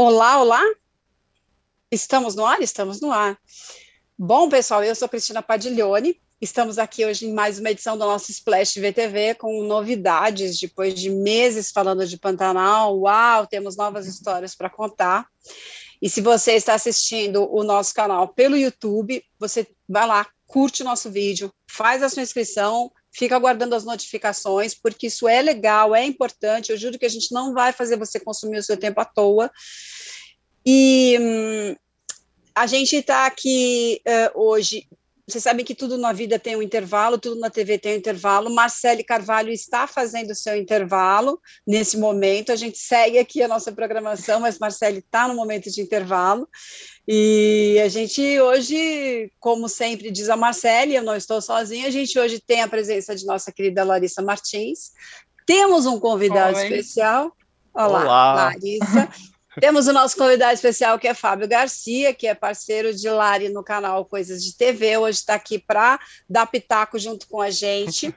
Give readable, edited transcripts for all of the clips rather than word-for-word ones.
Olá, olá! Estamos no ar? Estamos no ar. Bom, pessoal, eu sou Cristina Padiglione. Estamos aqui hoje em mais uma edição do nosso Splash VTV com novidades, depois de meses falando de Pantanal. Uau, temos novas histórias para contar. E se você está assistindo o nosso canal pelo YouTube, você vai lá, curte o nosso vídeo, faz a sua inscrição, fica aguardando as notificações, porque isso é legal, é importante. Eu juro que a gente não vai fazer você consumir o seu tempo à toa. E a gente está aqui hoje... Vocês sabem que tudo na vida tem um intervalo, tudo na TV tem um intervalo. Marcele Carvalho está fazendo o seu intervalo nesse momento. A gente segue aqui a nossa programação, mas Marcele está no momento de intervalo. E a gente hoje, como sempre diz a Marcele, eu não estou sozinha, a gente hoje tem a presença de nossa querida Larissa Martins. Temos um convidado especial. Olá, Larissa. Temos o nosso convidado especial, que é Fábio Garcia, que é parceiro de Lari no canal Coisas de TV. Hoje está aqui para dar pitaco junto com a gente.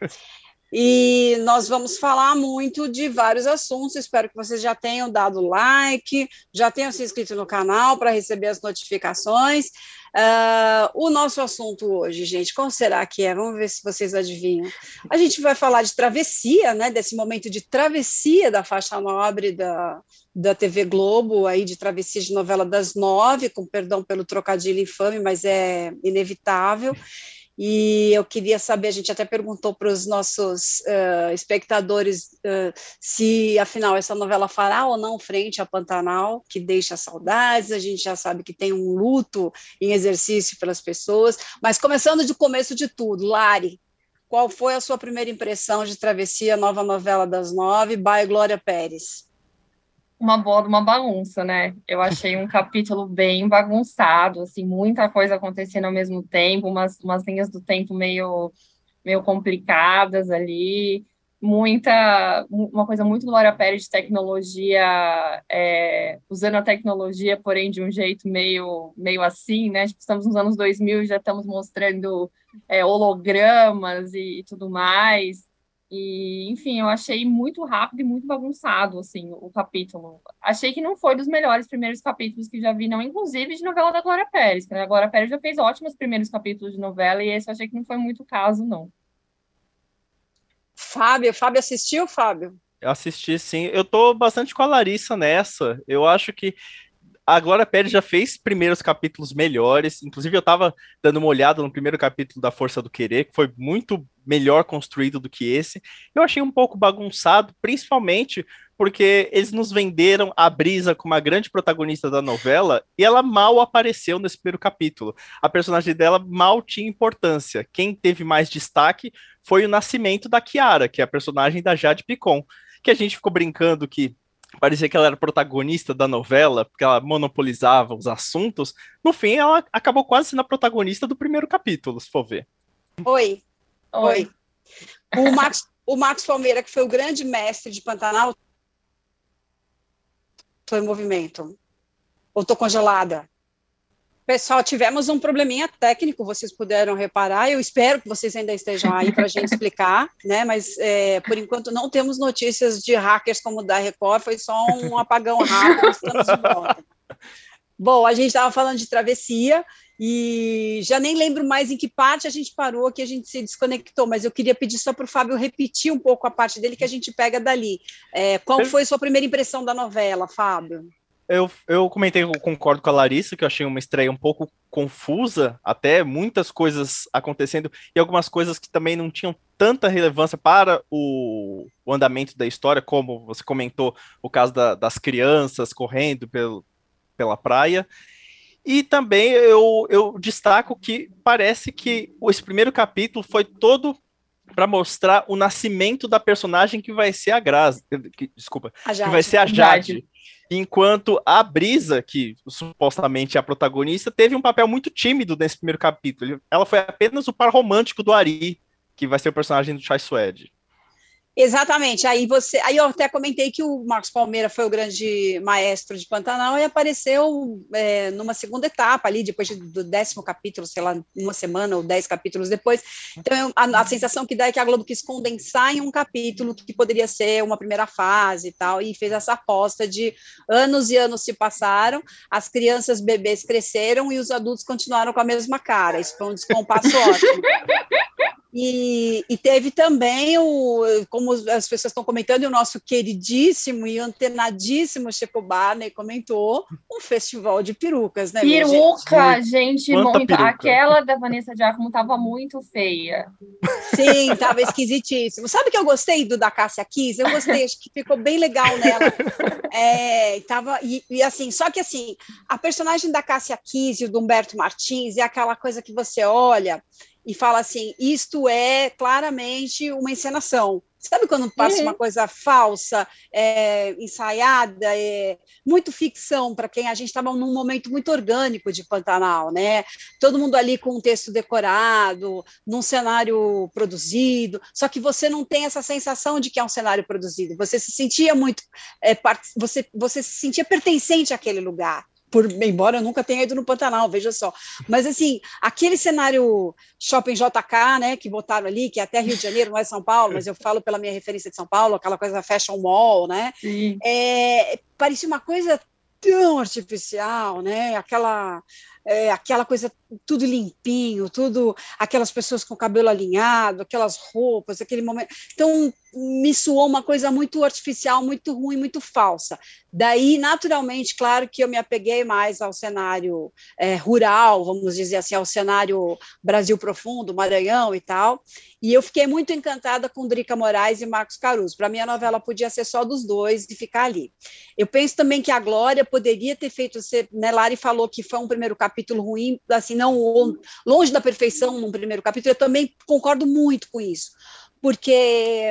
E nós vamos falar muito de vários assuntos. Espero que vocês já tenham dado like, já tenham se inscrito no canal para receber as notificações. O nosso assunto hoje, gente, qual será que é? Vamos ver se vocês adivinham. A gente vai falar de travessia, né? Desse momento de travessia da faixa nobre da TV Globo, aí de travessia de novela das 9, com perdão pelo trocadilho infame, mas é inevitável. E eu queria saber, a gente até perguntou para os nossos espectadores se, afinal, essa novela fará ou não frente a Pantanal, que deixa saudades. A gente já sabe que tem um luto em exercício pelas pessoas. Mas começando do começo de tudo, Lari, qual foi a sua primeira impressão de Travessia, nova novela das 9, by Glória Perez? Uma bagunça, né? Eu achei um capítulo bem bagunçado, assim, muita coisa acontecendo ao mesmo tempo, umas linhas do tempo meio complicadas ali, uma coisa muito Glória Perez de tecnologia, usando a tecnologia, porém de um jeito meio assim, né? Tipo, estamos nos anos 2000 e já estamos mostrando hologramas e tudo mais. E, enfim, eu achei muito rápido e muito bagunçado, assim, o capítulo. Achei que não foi dos melhores primeiros capítulos que já vi, não, inclusive de novela da Glória Perez, porque a Glória Perez já fez ótimos primeiros capítulos de novela e esse eu achei que não foi muito o caso, não. Fábio assistiu, Fábio? Eu assisti, sim. Eu tô bastante com a Larissa nessa. Eu acho que a Glória Perez já fez primeiros capítulos melhores, inclusive eu estava dando uma olhada no primeiro capítulo da Força do Querer, que foi muito melhor construído do que esse. Eu achei um pouco bagunçado, principalmente porque eles nos venderam a Brisa como a grande protagonista da novela e ela mal apareceu nesse primeiro capítulo. A personagem dela mal tinha importância. Quem teve mais destaque foi o nascimento da Chiara, que é a personagem da Jade Picon, que a gente ficou brincando que parecia que ela era protagonista da novela, porque ela monopolizava os assuntos. No fim, ela acabou quase sendo a protagonista do primeiro capítulo, se for ver. Oi. O Max Palmeira, que foi o grande mestre de Pantanal, estou em movimento. Ou estou congelada? Pessoal, tivemos um probleminha técnico, vocês puderam reparar, eu espero que vocês ainda estejam aí para a gente explicar, né? Mas por enquanto não temos notícias de hackers como o da Record, foi só um apagão rápido, estamos de volta. Bom, a gente estava falando de travessia e já nem lembro mais em que parte a gente parou, que a gente se desconectou, mas eu queria pedir só para o Fábio repetir um pouco a parte dele que a gente pega dali. Qual foi a sua primeira impressão da novela, Fábio? Eu comentei, eu concordo com a Larissa, que eu achei uma estreia um pouco confusa, até muitas coisas acontecendo, e algumas coisas que também não tinham tanta relevância para o andamento da história, como você comentou, o caso das crianças correndo pela praia. E também eu destaco que parece que esse primeiro capítulo foi todo para mostrar o nascimento da personagem que vai ser a Jade. Enquanto a Brisa, que supostamente é a protagonista, teve um papel muito tímido nesse primeiro capítulo. Ela foi apenas o par romântico do Ari, que vai ser o personagem do Chai Suede. Exatamente, aí eu até comentei que o Max Palmeira foi o grande maestro de Pantanal e apareceu numa segunda etapa ali, depois do 10º capítulo, sei lá, uma semana ou 10 capítulos depois. Então a sensação que dá é que a Globo quis condensar em um capítulo que poderia ser uma primeira fase e tal, e fez essa aposta de anos e anos se passaram, as crianças bebês cresceram e os adultos continuaram com a mesma cara. Isso foi um descompasso ótimo. E teve também, como as pessoas estão comentando, o nosso queridíssimo e antenadíssimo Chico Barney comentou, um festival de perucas, né? Peruca, gente, muito. Peruca. Aquela da Vanessa Giácomo estava muito feia. Sim, estava esquisitíssimo. Sabe o que eu gostei da Cássia Kis? Eu gostei, acho que ficou bem legal nela. Só que a personagem da Cássia Kis e do Humberto Martins é aquela coisa que você olha e fala assim, isto é claramente uma encenação. Sabe quando passa uma coisa falsa, ensaiada, muito ficção para quem a gente estava num momento muito orgânico de Pantanal, né? Todo mundo ali com um texto decorado, num cenário produzido, só que você não tem essa sensação de que é um cenário produzido, você se sentia muito, você se sentia pertencente àquele lugar. Embora eu nunca tenha ido no Pantanal, veja só. Mas, assim, aquele cenário Shopping JK, né, que botaram ali, que é até Rio de Janeiro, não é São Paulo, mas eu falo pela minha referência de São Paulo, aquela coisa da Fashion Mall, né? Parecia uma coisa tão artificial, né? Aquela coisa tudo limpinho, tudo aquelas pessoas com o cabelo alinhado, aquelas roupas, aquele momento. Então, me soou uma coisa muito artificial, muito ruim, muito falsa. Daí, naturalmente, claro que eu me apeguei mais ao cenário rural, vamos dizer assim, ao cenário Brasil Profundo, Maranhão e tal. E eu fiquei muito encantada com Drica Moraes e Marcos Caruso. Para mim, a novela podia ser só dos dois e ficar ali. Eu penso também que a Glória poderia ter feito... Né, Lari falou que foi um primeiro capítulo ruim, assim, não longe da perfeição num primeiro capítulo, eu também concordo muito com isso, porque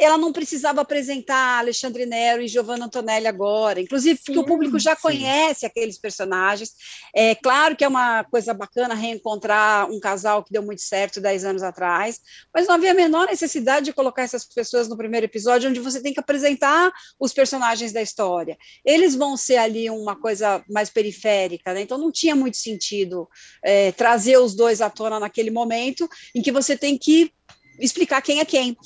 ela não precisava apresentar Alexandre Nero e Giovanna Antonelli agora, inclusive porque o público já conhece aqueles personagens. É claro que é uma coisa bacana reencontrar um casal que deu muito certo 10 anos atrás, mas não havia a menor necessidade de colocar essas pessoas no primeiro episódio, onde você tem que apresentar os personagens da história. Eles vão ser ali uma coisa mais periférica, né? Então não tinha muito sentido trazer os dois à tona naquele momento em que você tem que explicar quem é quem.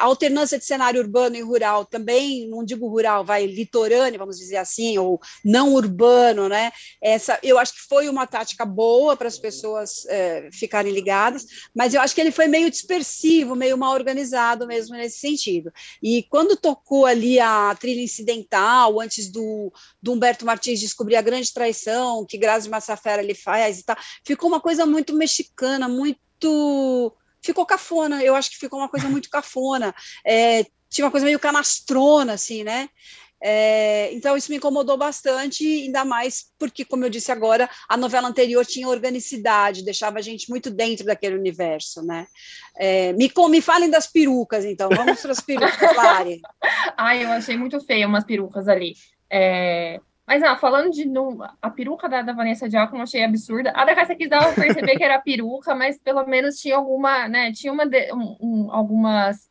A alternância de cenário urbano e rural também, não digo rural, vai litorâneo, vamos dizer assim, ou não urbano, né? Eu acho que foi uma tática boa para as pessoas ficarem ligadas, mas eu acho que ele foi meio dispersivo, meio mal organizado mesmo nesse sentido. E quando tocou ali a trilha incidental, antes do Humberto Martins descobrir a grande traição que Grazi Massafera ele faz e tal, ficou uma coisa muito mexicana, muito... Ficou cafona, eu acho que ficou uma coisa muito cafona, tinha uma coisa meio canastrona, assim, né? Então isso me incomodou bastante, ainda mais porque, como eu disse agora, a novela anterior tinha organicidade, deixava a gente muito dentro daquele universo, né? Me falem das perucas, então, vamos para as perucas, Lari. Ai, eu achei muito feia umas perucas ali. Mas, falando de... A peruca da Vanessa Giácomo eu achei absurda. A da Cássia Kis dava pra perceber que era peruca, mas pelo menos tinha alguma... né? Tinha algumas...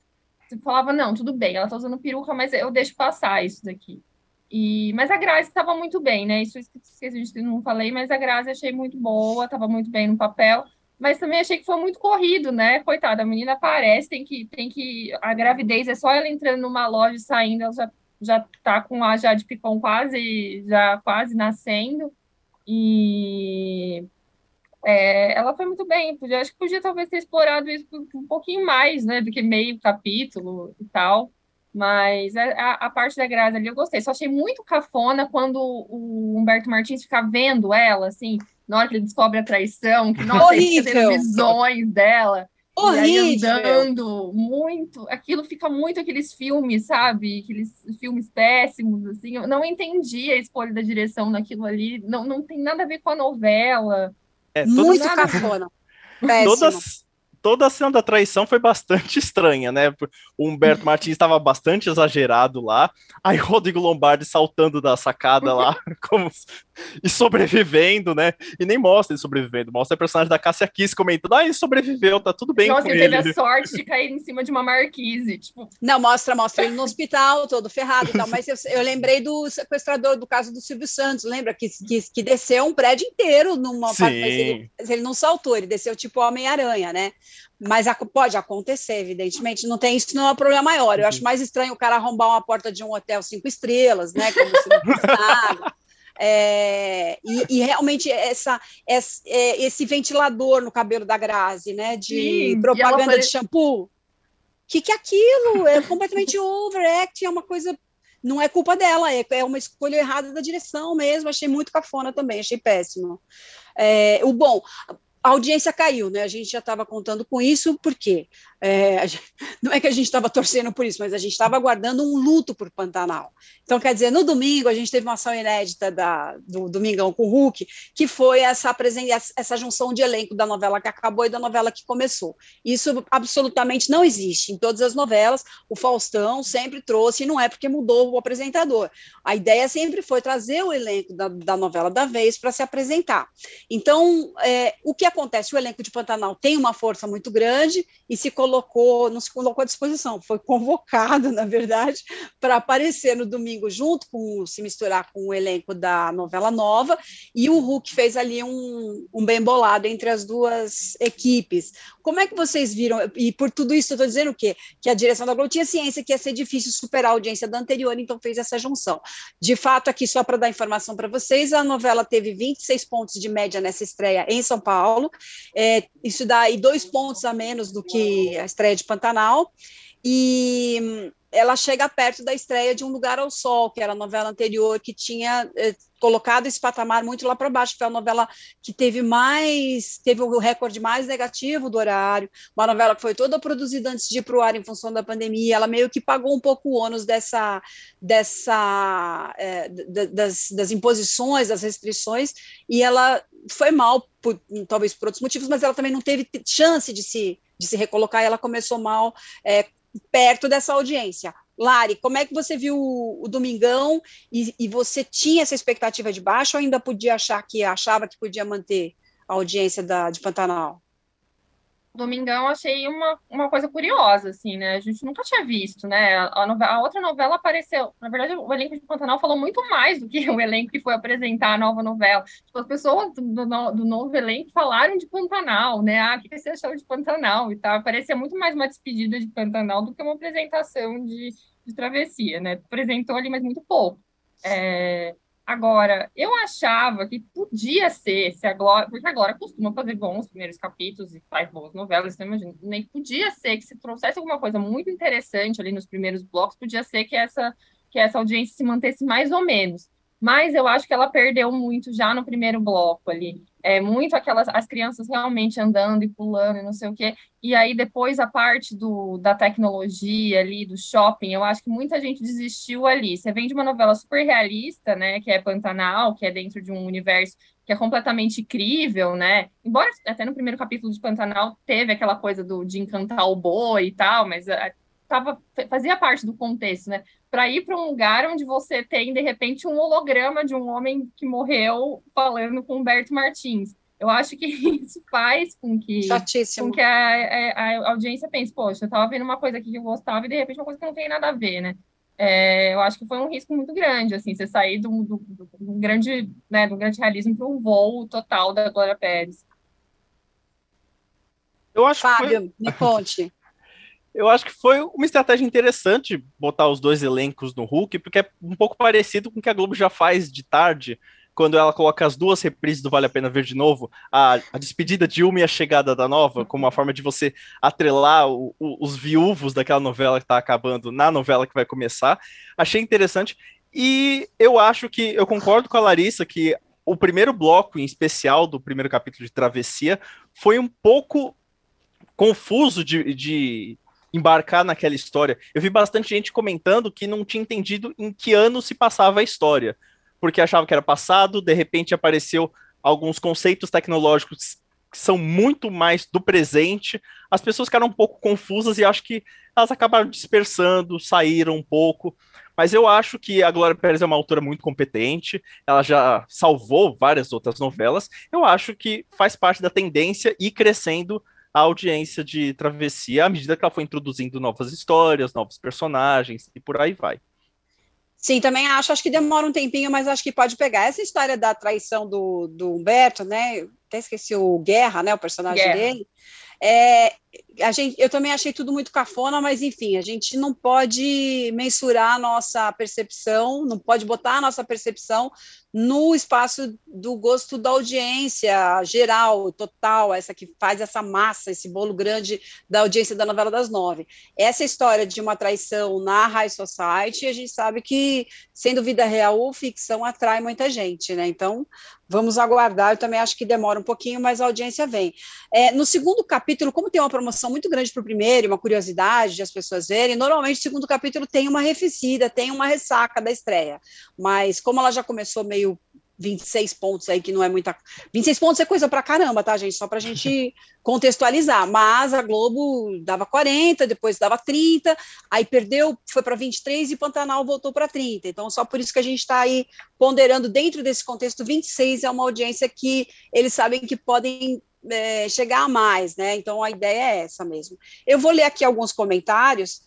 Você falava, não, tudo bem, ela tá usando peruca, mas eu deixo passar isso daqui. Mas a Grazi estava muito bem, né? Isso esqueci de não falei, mas a Grazi achei muito boa, estava muito bem no papel. Mas também achei que foi muito corrido, né? Coitada, a menina aparece, tem que... A gravidez é só ela entrando numa loja e saindo, ela já tá com a Jade Picon quase nascendo, e ela foi muito bem, acho que podia talvez ter explorado isso um pouquinho mais, né, do que meio capítulo e tal, mas a parte da Grazi ali eu gostei, só achei muito cafona quando o Humberto Martins fica vendo ela, assim, na hora que ele descobre a traição, que nossa, ele tem visões dela, horrível. E aí andando muito, aquilo fica muito aqueles filmes, sabe? Aqueles filmes péssimos, assim. Eu não entendi a escolha da direção daquilo ali, não tem nada a ver com a novela. Muito cafona. Péssimo. Todas toda a cena da traição foi bastante estranha, né? O Humberto Martins estava bastante exagerado lá, aí Rodrigo Lombardi saltando da sacada lá como... e sobrevivendo, né? E nem mostra ele sobrevivendo, mostra a personagem da Cássia Kis comentando, ah, ele sobreviveu, tá tudo bem. Nossa, com ele teve a sorte de cair em cima de uma marquise, tipo... Não, mostra ele no hospital, todo ferrado e tal, mas eu lembrei do sequestrador, do caso do Silvio Santos, lembra? Que desceu um prédio inteiro numa parte, mas ele não saltou, ele desceu tipo Homem-Aranha, né? Mas pode acontecer, evidentemente. Não tem, isso não é um problema maior. Eu acho mais estranho o cara arrombar uma porta de um hotel 5 estrelas, né? Como se não fosse nada. E realmente esse ventilador no cabelo da Grazi, né? De propaganda de shampoo. O que é aquilo? É completamente overacting, é uma coisa... Não é culpa dela, é uma escolha errada da direção mesmo. Achei muito cafona também, achei péssimo. A audiência caiu, né? A gente já estava contando com isso, porque não é que a gente estava torcendo por isso, mas a gente estava aguardando um luto por Pantanal. Então, quer dizer, no domingo a gente teve uma ação inédita do Domingão com o Hulk, que foi essa junção de elenco da novela que acabou e da novela que começou. Isso absolutamente não existe. Em todas as novelas, o Faustão sempre trouxe, e não é porque mudou o apresentador. A ideia sempre foi trazer o elenco da novela da vez para se apresentar. Então, o que acontece? O elenco de Pantanal tem uma força muito grande e não se colocou à disposição, foi convocado, na verdade, para aparecer no domingo junto se misturar com o elenco da novela nova, e o Hulk fez ali um bem bolado entre as duas equipes. Como é que vocês viram? E por tudo isso eu estou dizendo o quê? Que a direção da Globo tinha ciência que ia ser difícil superar a audiência da anterior, então fez essa junção. De fato, aqui só para dar informação para vocês, a novela teve 26 pontos de média nessa estreia em São Paulo. Isso dá aí 2 pontos a menos do que a estreia de Pantanal, e ela chega perto da estreia de Um Lugar ao Sol, que era a novela anterior, que tinha colocado esse patamar muito lá para baixo, foi a novela que teve o recorde mais negativo do horário, uma novela que foi toda produzida antes de ir para o ar em função da pandemia. Ela meio que pagou um pouco o ônus das imposições, das restrições, e ela foi mal, talvez por outros motivos, mas ela também não teve chance de se recolocar, e ela começou mal, perto dessa audiência. Lari, como é que você viu o Domingão, e você tinha essa expectativa de baixo, ou ainda podia achava que podia manter a audiência de Pantanal? Domingão, achei uma coisa curiosa, assim, né? A gente nunca tinha visto, né? A outra novela apareceu... Na verdade, o elenco de Pantanal falou muito mais do que o elenco que foi apresentar a nova novela. Tipo, as pessoas do novo elenco falaram de Pantanal, né? Ah, o que você achou de Pantanal e tal. Parecia muito mais uma despedida de Pantanal do que uma apresentação de Travessia, né? Apresentou ali, mas muito pouco. Agora, eu achava que podia ser, se a Glória, porque a Glória costuma fazer bons primeiros capítulos e faz boas novelas, então imagino, nem podia ser que se trouxesse alguma coisa muito interessante ali nos primeiros blocos, podia ser que essa audiência se mantesse mais ou menos. Mas eu acho que ela perdeu muito já no primeiro bloco ali. Muito as crianças realmente andando e pulando e não sei o quê. E aí depois a parte da tecnologia ali, do shopping, eu acho que muita gente desistiu ali. Você vem de uma novela super realista, né, que é Pantanal, que é dentro de um universo que é completamente crível, né? Embora até no primeiro capítulo de Pantanal teve aquela coisa de encantar o boi e tal, mas... fazia parte do contexto, né? Para ir para um lugar onde você tem, de repente, um holograma de um homem que morreu falando com Humberto Martins. Eu acho que isso faz com que a audiência pense, poxa, eu estava vendo uma coisa aqui que eu gostava e, de repente, uma coisa que não tem nada a ver, né? Eu acho que foi um risco muito grande, assim, você sair do grande realismo para um voo total da Glória Perez. Eu acho, Fábio, me conte. Eu acho que foi uma estratégia interessante botar os dois elencos no Hulk, porque é um pouco parecido com o que a Globo já faz de tarde, quando ela coloca as duas reprises do Vale a Pena Ver de Novo, a despedida de uma e a chegada da nova, como uma forma de você atrelar os viúvos daquela novela que está acabando na novela que vai começar. Achei interessante, e eu acho que, eu concordo com a Larissa, que o primeiro bloco, em especial, do primeiro capítulo de Travessia, foi um pouco confuso de embarcar naquela história. Eu vi bastante gente comentando que não tinha entendido em que ano se passava a história, porque achava que era passado, de repente apareceu alguns conceitos tecnológicos que são muito mais do presente, as pessoas ficaram um pouco confusas e acho que elas acabaram dispersando, saíram um pouco. Mas eu acho que a Glória Perez é uma autora muito competente, ela já salvou várias outras novelas. Eu acho que faz parte da tendência ir crescendo a audiência de Travessia à medida que ela foi introduzindo novas histórias, novos personagens e por aí vai. Sim, também acho que demora um tempinho, mas acho que pode pegar. Essa história da traição do Humberto, né? Eu até esqueci o Guerra, né? O personagem dele. Eu também achei tudo muito cafona, mas enfim, a gente não pode mensurar a nossa percepção, não pode botar a nossa percepção no espaço do gosto da audiência geral, total, essa que faz essa massa, esse bolo grande da audiência da novela das 9. Essa história de uma traição na high society, a gente sabe que, sendo vida real ou ficção, atrai muita gente, né? Então, vamos aguardar. Eu também acho que demora um pouquinho, mas a audiência vem. No segundo capítulo, como tem uma promoção muito grande para o primeiro, uma curiosidade de as pessoas verem, normalmente o segundo capítulo tem uma arrefecida, tem uma ressaca da estreia, mas como ela já começou meio 26 pontos aí, que não é muita... 26 pontos é coisa pra caramba, tá, gente? Só pra gente contextualizar, mas a Globo dava 40, depois dava 30, aí perdeu, foi para 23 e Pantanal voltou para 30, então só por isso que a gente tá aí ponderando dentro desse contexto, 26 é uma audiência que eles sabem que podem chegar a mais, né? Então a ideia é essa mesmo. Eu vou ler aqui alguns comentários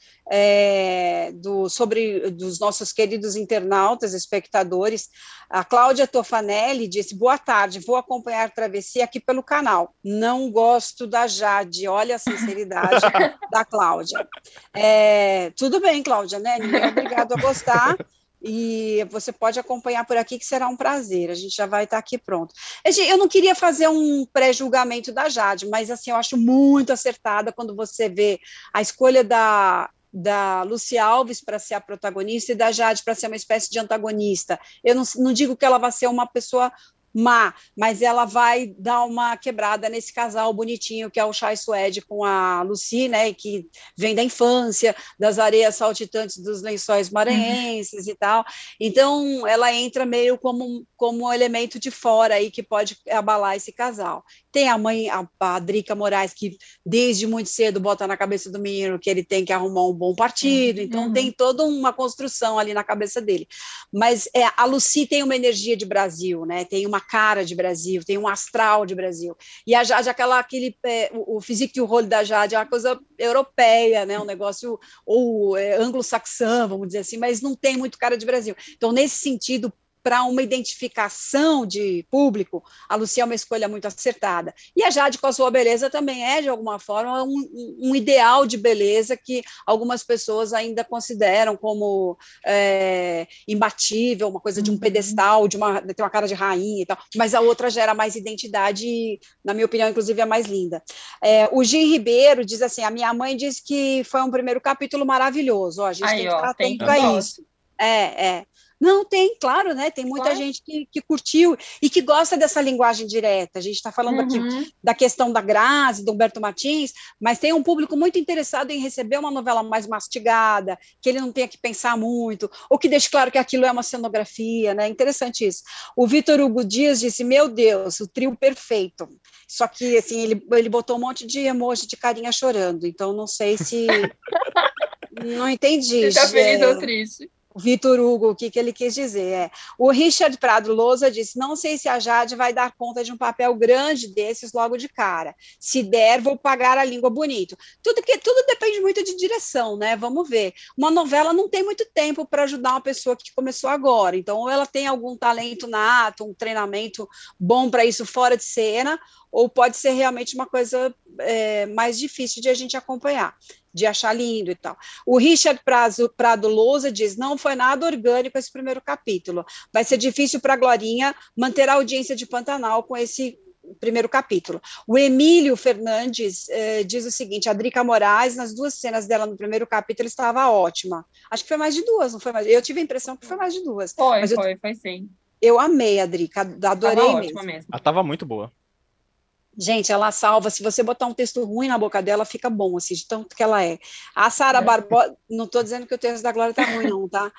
dos nossos queridos internautas, espectadores. A Cláudia Tofanelli disse: boa tarde, vou acompanhar a Travessia aqui pelo canal. Não gosto da Jade, olha a sinceridade da Cláudia. Tudo bem, Cláudia, né? Ninguém é obrigado a gostar. E você pode acompanhar por aqui, que será um prazer. A gente já vai estar aqui pronto. Eu não queria fazer um pré-julgamento da Jade, mas assim, eu acho muito acertada quando você vê a escolha da Lucy Alves para ser a protagonista e da Jade para ser uma espécie de antagonista. Eu não digo que ela vai ser uma pessoa má, mas ela vai dar uma quebrada nesse casal bonitinho que é o Chai Suede com a Lucy, né, que vem da infância, das areias saltitantes dos lençóis maranhenses e tal. Então, ela entra meio como um elemento de fora aí que pode abalar esse casal. Tem a mãe, a Drica Moraes, que desde muito cedo bota na cabeça do menino que ele tem que arrumar um bom partido, então tem toda uma construção ali na cabeça dele. Mas a Lucy tem uma energia de Brasil, né? Tem uma cara de Brasil, tem um astral de Brasil. E a Jade, o físico e o rolo da Jade é uma coisa europeia, né? Um negócio anglo-saxão, vamos dizer assim, mas não tem muito cara de Brasil. Então, nesse sentido, para uma identificação de público, a Lucy é uma escolha muito acertada. E a Jade, com a sua beleza, também é, de alguma forma, um ideal de beleza que algumas pessoas ainda consideram como imbatível, uma coisa de um pedestal, tem uma cara de rainha e tal, mas a outra gera mais identidade e, na minha opinião, inclusive, é mais linda. O Gil Ribeiro diz assim: a minha mãe disse que foi um primeiro capítulo maravilhoso. A gente tem que estar atento a isso. Não, tem, claro, né? Tem muita gente que curtiu e que gosta dessa linguagem direta. A gente está falando aqui da questão da Grazi, do Humberto Martins, mas tem um público muito interessado em receber uma novela mais mastigada, que ele não tenha que pensar muito, ou que deixe claro que aquilo é uma cenografia, né? Interessante isso. O Vitor Hugo Dias disse: meu Deus, o trio perfeito. Só que, assim, ele botou um monte de emoji de carinha chorando, então não sei se... não entendi. Você está feliz ou triste? Vitor Hugo, o que ele quis dizer? O Richard Prado Lousa disse: não sei se a Jade vai dar conta de um papel grande desses logo de cara. Se der, vou pagar a língua bonito. Tudo depende muito de direção, né? Vamos ver. Uma novela não tem muito tempo para ajudar uma pessoa que começou agora. Então, ou ela tem algum talento nato, um treinamento bom para isso fora de cena, ou pode ser realmente uma coisa mais difícil de a gente acompanhar, de achar lindo e tal. O Richard Prado Lousa diz: não foi nada orgânico esse primeiro capítulo. Vai ser difícil para a Glorinha manter a audiência de Pantanal com esse primeiro capítulo. O Emílio Fernandes diz o seguinte: a Drica Moraes, nas duas cenas dela no primeiro capítulo, estava ótima. Acho que foi mais de duas, não foi mais? Eu tive a impressão que foi mais de duas. Foi sim. Eu amei a Drica, adorei mesmo. Ótima mesmo. Ela estava muito boa. Gente, ela salva. Se você botar um texto ruim na boca dela, fica bom, assim, de tanto que ela é. A Sara Barbosa... Não estou dizendo que o texto da Glória está ruim, não, tá?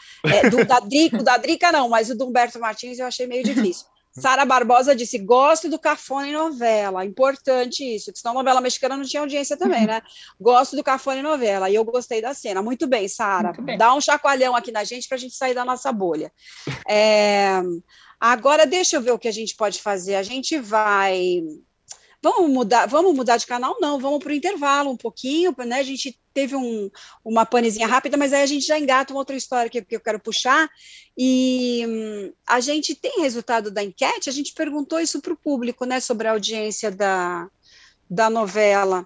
Da Drica, não, mas o do Humberto Martins eu achei meio difícil. Sara Barbosa disse, gosto do cafona em novela. Importante isso, porque senão novela mexicana não tinha audiência também, né? Gosto do cafona em novela, e eu gostei da cena. Muito bem, Sara. Dá um chacoalhão aqui na gente para a gente sair da nossa bolha. É... Agora, deixa eu ver o que a gente pode fazer. A gente vai... Vamos mudar de canal? Não, vamos para o intervalo um pouquinho, né? A gente teve uma panezinha rápida, mas aí a gente já engata uma outra história que eu quero puxar. E a gente tem resultado da enquete, a gente perguntou isso para o público, né? Sobre a audiência da novela.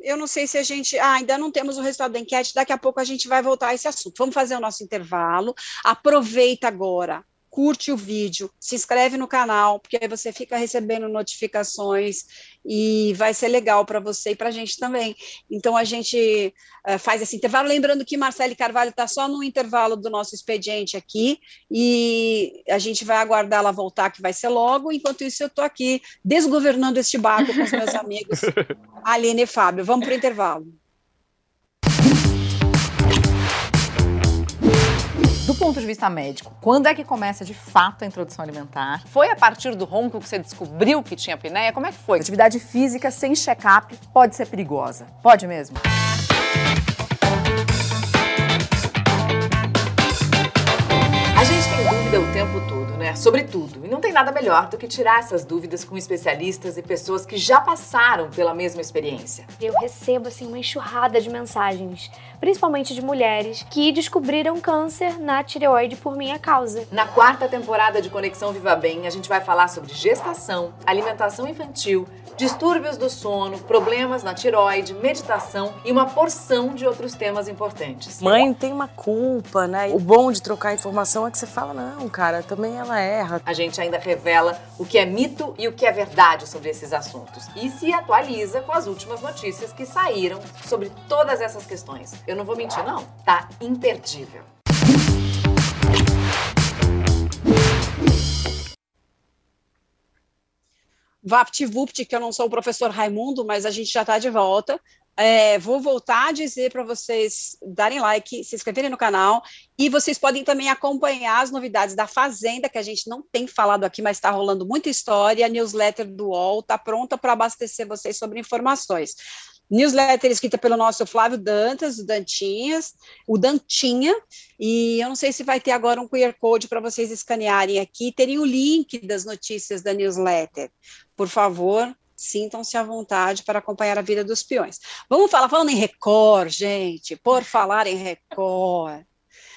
Eu não sei se a gente... ainda não temos o resultado da enquete, daqui a pouco a gente vai voltar a esse assunto. Vamos fazer o nosso intervalo. Aproveita agora, curte o vídeo, se inscreve no canal, porque aí você fica recebendo notificações e vai ser legal para você e para a gente também. Então, a gente faz esse intervalo. Lembrando que Marcele Carvalho está só no intervalo do nosso expediente aqui e a gente vai aguardar ela voltar, que vai ser logo. Enquanto isso, eu estou aqui desgovernando este barco com os meus amigos Aline e Fábio. Vamos para o intervalo. Do ponto de vista médico, quando é que começa de fato a introdução alimentar? Foi a partir do ronco que você descobriu que tinha apneia? Como é que foi? Atividade física sem check-up pode ser perigosa. Pode mesmo? A gente tem dúvida o tempo todo, né? Sobre tudo. E não tem nada melhor do que tirar essas dúvidas com especialistas e pessoas que já passaram pela mesma experiência. Eu recebo, assim, uma enxurrada de mensagens, principalmente de mulheres, que descobriram câncer na tireoide por minha causa. Na quarta temporada de Conexão Viva Bem, a gente vai falar sobre gestação, alimentação infantil, distúrbios do sono, problemas na tireoide, meditação e uma porção de outros temas importantes. Mãe tem uma culpa, né? O bom de trocar informação é que você fala, não, cara, também ela erra. A gente ainda revela o que é mito e o que é verdade sobre esses assuntos. E se atualiza com as últimas notícias que saíram sobre todas essas questões. Eu não vou mentir, não. Tá imperdível. VaptVupt, que eu não sou o professor Raimundo, mas a gente já tá de volta. Vou voltar a dizer para vocês darem like, se inscreverem no canal, e vocês podem também acompanhar as novidades da Fazenda, que a gente não tem falado aqui, mas está rolando muita história. A newsletter do UOL está pronta para abastecer vocês sobre informações. Newsletter escrita pelo nosso Flávio Dantas, o Dantinha, e eu não sei se vai ter agora um QR Code para vocês escanearem aqui, terem o link das notícias da newsletter. Por favor, sintam-se à vontade para acompanhar a vida dos peões. Vamos falar, falando em Record, gente, por falar em Record.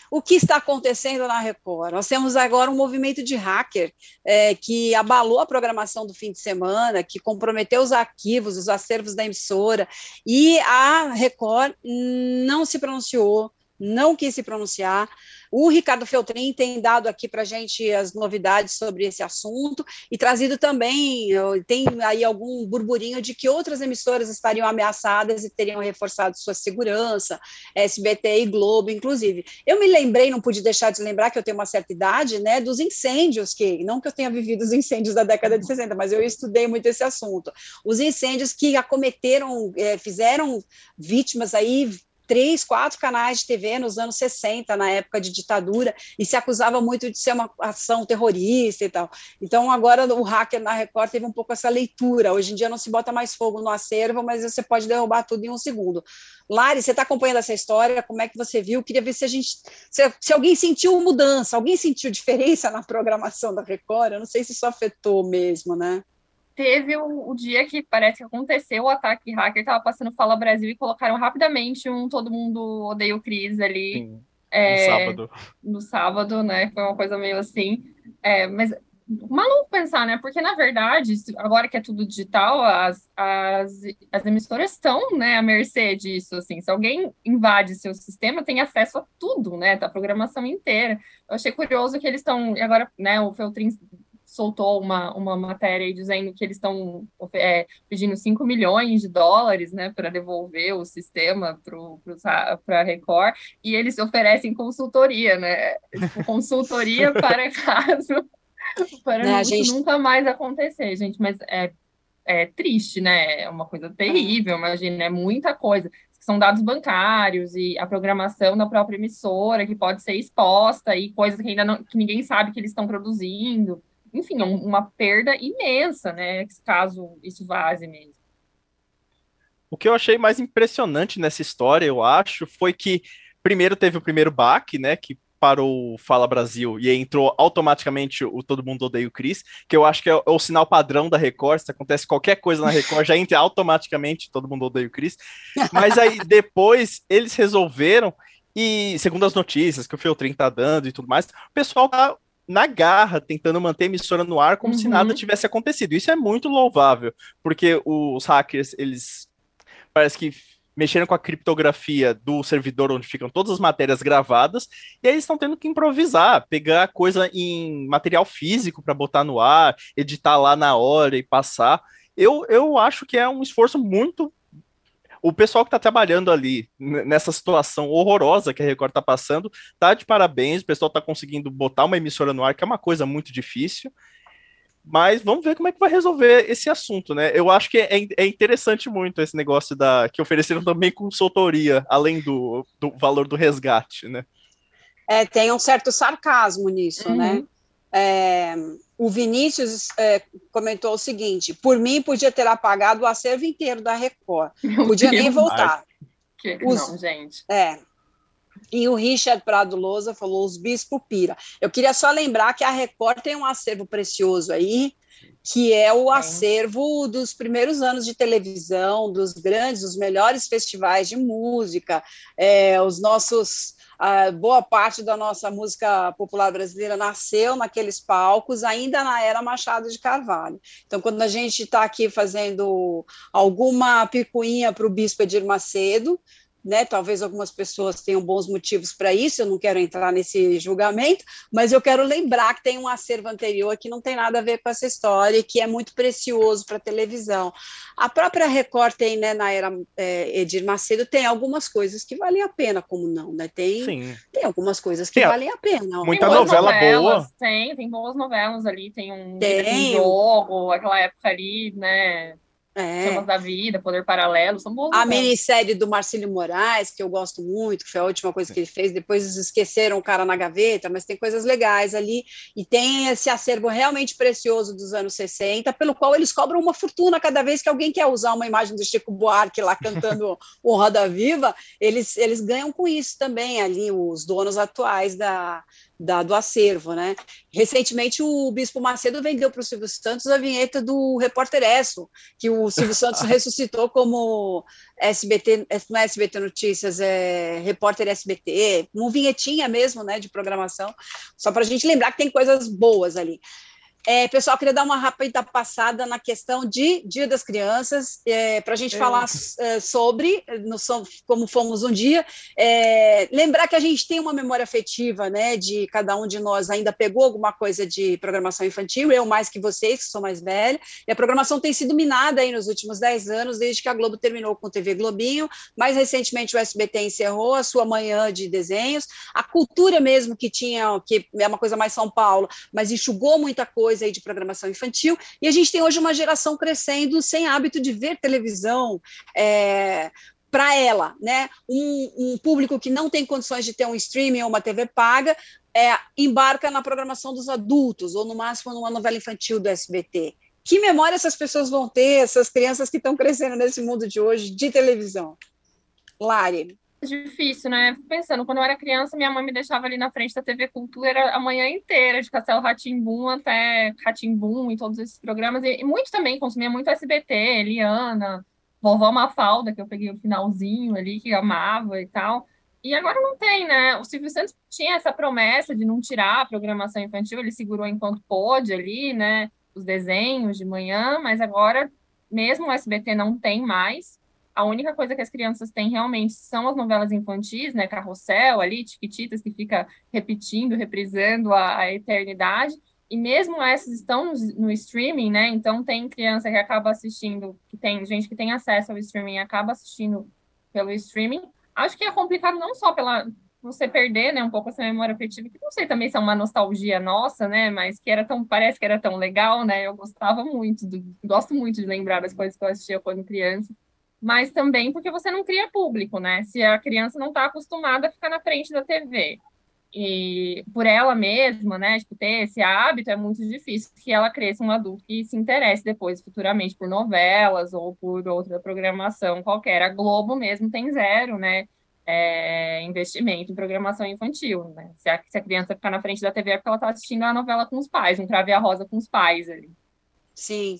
O que está acontecendo na Record? Nós temos agora um movimento de hacker que abalou a programação do fim de semana, que comprometeu os arquivos, os acervos da emissora, e a Record não se pronunciou, não quis se pronunciar. O Ricardo Feltrin tem dado aqui para a gente as novidades sobre esse assunto e trazido também, tem aí algum burburinho de que outras emissoras estariam ameaçadas e teriam reforçado sua segurança, SBT e Globo, inclusive. Eu me lembrei, não pude deixar de lembrar que eu tenho uma certa idade, né, dos incêndios, que não que eu tenha vivido os incêndios da década de 60, mas eu estudei muito esse assunto. Os incêndios que acometeram, fizeram vítimas aí, 3, 4 canais de TV nos anos 60, na época de ditadura, e se acusava muito de ser uma ação terrorista e tal. Então, agora o hacker na Record teve um pouco essa leitura. Hoje em dia não se bota mais fogo no acervo, mas você pode derrubar tudo em um segundo. Lari, você está acompanhando essa história, como é que você viu? Queria ver se a gente, se alguém sentiu mudança, alguém sentiu diferença na programação da Record? Eu não sei se isso afetou mesmo, né? Teve o dia que parece que aconteceu o ataque hacker, estava passando Fala Brasil e colocaram rapidamente um Todo Mundo Odeia o Cris ali. Sim, no sábado, né? Foi uma coisa meio assim. Mas maluco pensar, né? Porque, na verdade, agora que é tudo digital, as emissoras estão, né, à mercê disso, assim. Se alguém invade seu sistema, tem acesso a tudo, né? Da programação inteira. Eu achei curioso que eles estão... Agora, né, o Feltrin soltou uma matéria aí dizendo que eles estão pedindo $5 milhões, né, para devolver o sistema para a Record, e eles oferecem consultoria, né, tipo, consultoria para caso, para não, isso gente... nunca mais acontecer, gente, mas é triste, né, é uma coisa terrível, imagina, é muita coisa. que são dados bancários e a programação da própria emissora, que pode ser exposta, e coisas que ainda não, que ninguém sabe que eles estão produzindo. Enfim, é uma perda imensa, né, caso isso vaze mesmo. O que eu achei mais impressionante nessa história, eu acho, foi que primeiro teve o primeiro baque, né, que parou o Fala Brasil e aí entrou automaticamente o Todo Mundo Odeia o Chris, que eu acho que é o sinal padrão da Record. Se acontece qualquer coisa na Record, já entra automaticamente Todo Mundo Odeia o Chris. Mas aí depois eles resolveram, e segundo as notícias que o Feltrin tá dando e tudo mais, o pessoal tá na garra, tentando manter a emissora no ar como se nada tivesse acontecido. Isso é muito louvável, porque os hackers, eles parece que mexeram com a criptografia do servidor onde ficam todas as matérias gravadas, e aí eles estão tendo que improvisar, pegar coisa em material físico para botar no ar, editar lá na hora e passar. Eu acho que é um esforço muito... O pessoal que está trabalhando ali, nessa situação horrorosa que a Record está passando, está de parabéns, o pessoal está conseguindo botar uma emissora no ar, que é uma coisa muito difícil, mas vamos ver como é que vai resolver esse assunto, né? Eu acho que é interessante muito esse negócio que ofereceram também consultoria, além do valor do resgate, né? Tem um certo sarcasmo nisso, né? O Vinícius comentou o seguinte: por mim podia ter apagado o acervo inteiro da Record, podia nem voltar. Não, gente. E o Richard Prado Lousa falou: os bispos pira. Eu queria só lembrar que a Record tem um acervo precioso aí, que é o acervo dos primeiros anos de televisão, dos grandes, dos melhores festivais de música, os nossos... A boa parte da nossa música popular brasileira nasceu naqueles palcos, ainda na era Machado de Carvalho. Então, quando a gente está aqui fazendo alguma picuinha para o bispo Edir Macedo, né, talvez algumas pessoas tenham bons motivos para isso, eu não quero entrar nesse julgamento, mas eu quero lembrar que tem um acervo anterior que não tem nada a ver com essa história e que é muito precioso para a televisão. A própria Record tem, né, na era Edir Macedo, tem algumas coisas que valem a pena, como não, né? Tem algumas coisas que valem a pena. Muita novela boa. Tem boas novelas ali, tem um jogo, aquela época ali, né... Chamas da Vida, Poder Paralelo, são bons. A minissérie do Marcílio Moraes, que eu gosto muito, que foi a última coisa que ele fez, depois eles esqueceram o cara na gaveta, mas tem coisas legais ali, e tem esse acervo realmente precioso dos anos 60, pelo qual eles cobram uma fortuna cada vez que alguém quer usar uma imagem do Chico Buarque lá cantando o Roda Viva. Eles ganham com isso também ali, os donos atuais do acervo, né? Recentemente o Bispo Macedo vendeu para o Silvio Santos a vinheta do Repórter Esso, que o Silvio Santos ressuscitou como SBT, não é SBT Notícias, é Repórter SBT, uma vinhetinha mesmo, né, de programação, só para a gente lembrar que tem coisas boas ali. Pessoal, queria dar uma rápida passada na questão de Dia das Crianças, para a gente falar sobre, como fomos um dia, lembrar que a gente tem uma memória afetiva, né, de cada um de nós ainda pegou alguma coisa de programação infantil, eu mais que vocês, que sou mais velha, e a programação tem sido minada aí nos últimos 10 anos, desde que a Globo terminou com o TV Globinho, mais recentemente o SBT encerrou a sua manhã de desenhos, a cultura mesmo que é uma coisa mais São Paulo, mas enxugou muita coisa aí de programação infantil, e a gente tem hoje uma geração crescendo sem hábito de ver televisão para ela, né? Um público que não tem condições de ter um streaming ou uma TV paga, embarca na programação dos adultos, ou no máximo numa novela infantil do SBT. Que memória essas pessoas vão ter, essas crianças que estão crescendo nesse mundo de hoje de televisão? Lari. Difícil, né? Pensando, quando eu era criança, minha mãe me deixava ali na frente da TV Cultura a manhã inteira, de Castelo Rá-Tim-Bum até Rá-Tim-Bum e todos esses programas, e muito também, consumia muito SBT, Eliana, Vovó Mafalda, que eu peguei o finalzinho ali, que eu amava e tal, e agora não tem, né? O Silvio Santos tinha essa promessa de não tirar a programação infantil, ele segurou enquanto pôde ali, né, os desenhos de manhã, mas agora mesmo o SBT não tem mais. A única coisa que as crianças têm realmente são as novelas infantis, né? Carrossel ali, Chiquititas, que fica repetindo, reprisando a eternidade. E mesmo essas estão no streaming, né? Então tem criança que acaba assistindo, que tem gente que tem acesso ao streaming e acaba assistindo pelo streaming. Acho que é complicado não só pela você perder, né, um pouco essa memória afetiva, que não sei também se é uma nostalgia nossa, né? Mas que parece que era tão legal, né? Eu gosto muito de lembrar das coisas que eu assistia quando criança. mas também porque você não cria público, né? Se a criança não está acostumada a ficar na frente da TV e por ela mesma, né? Tipo, ter esse hábito é muito difícil que ela cresça um adulto e se interesse depois, futuramente, por novelas ou por outra programação qualquer. A Globo mesmo tem zero, né? Investimento em programação infantil, né? Se a criança ficar na frente da TV é porque ela está assistindo a novela com os pais, um Trave a Rosa com os pais ali. Sim.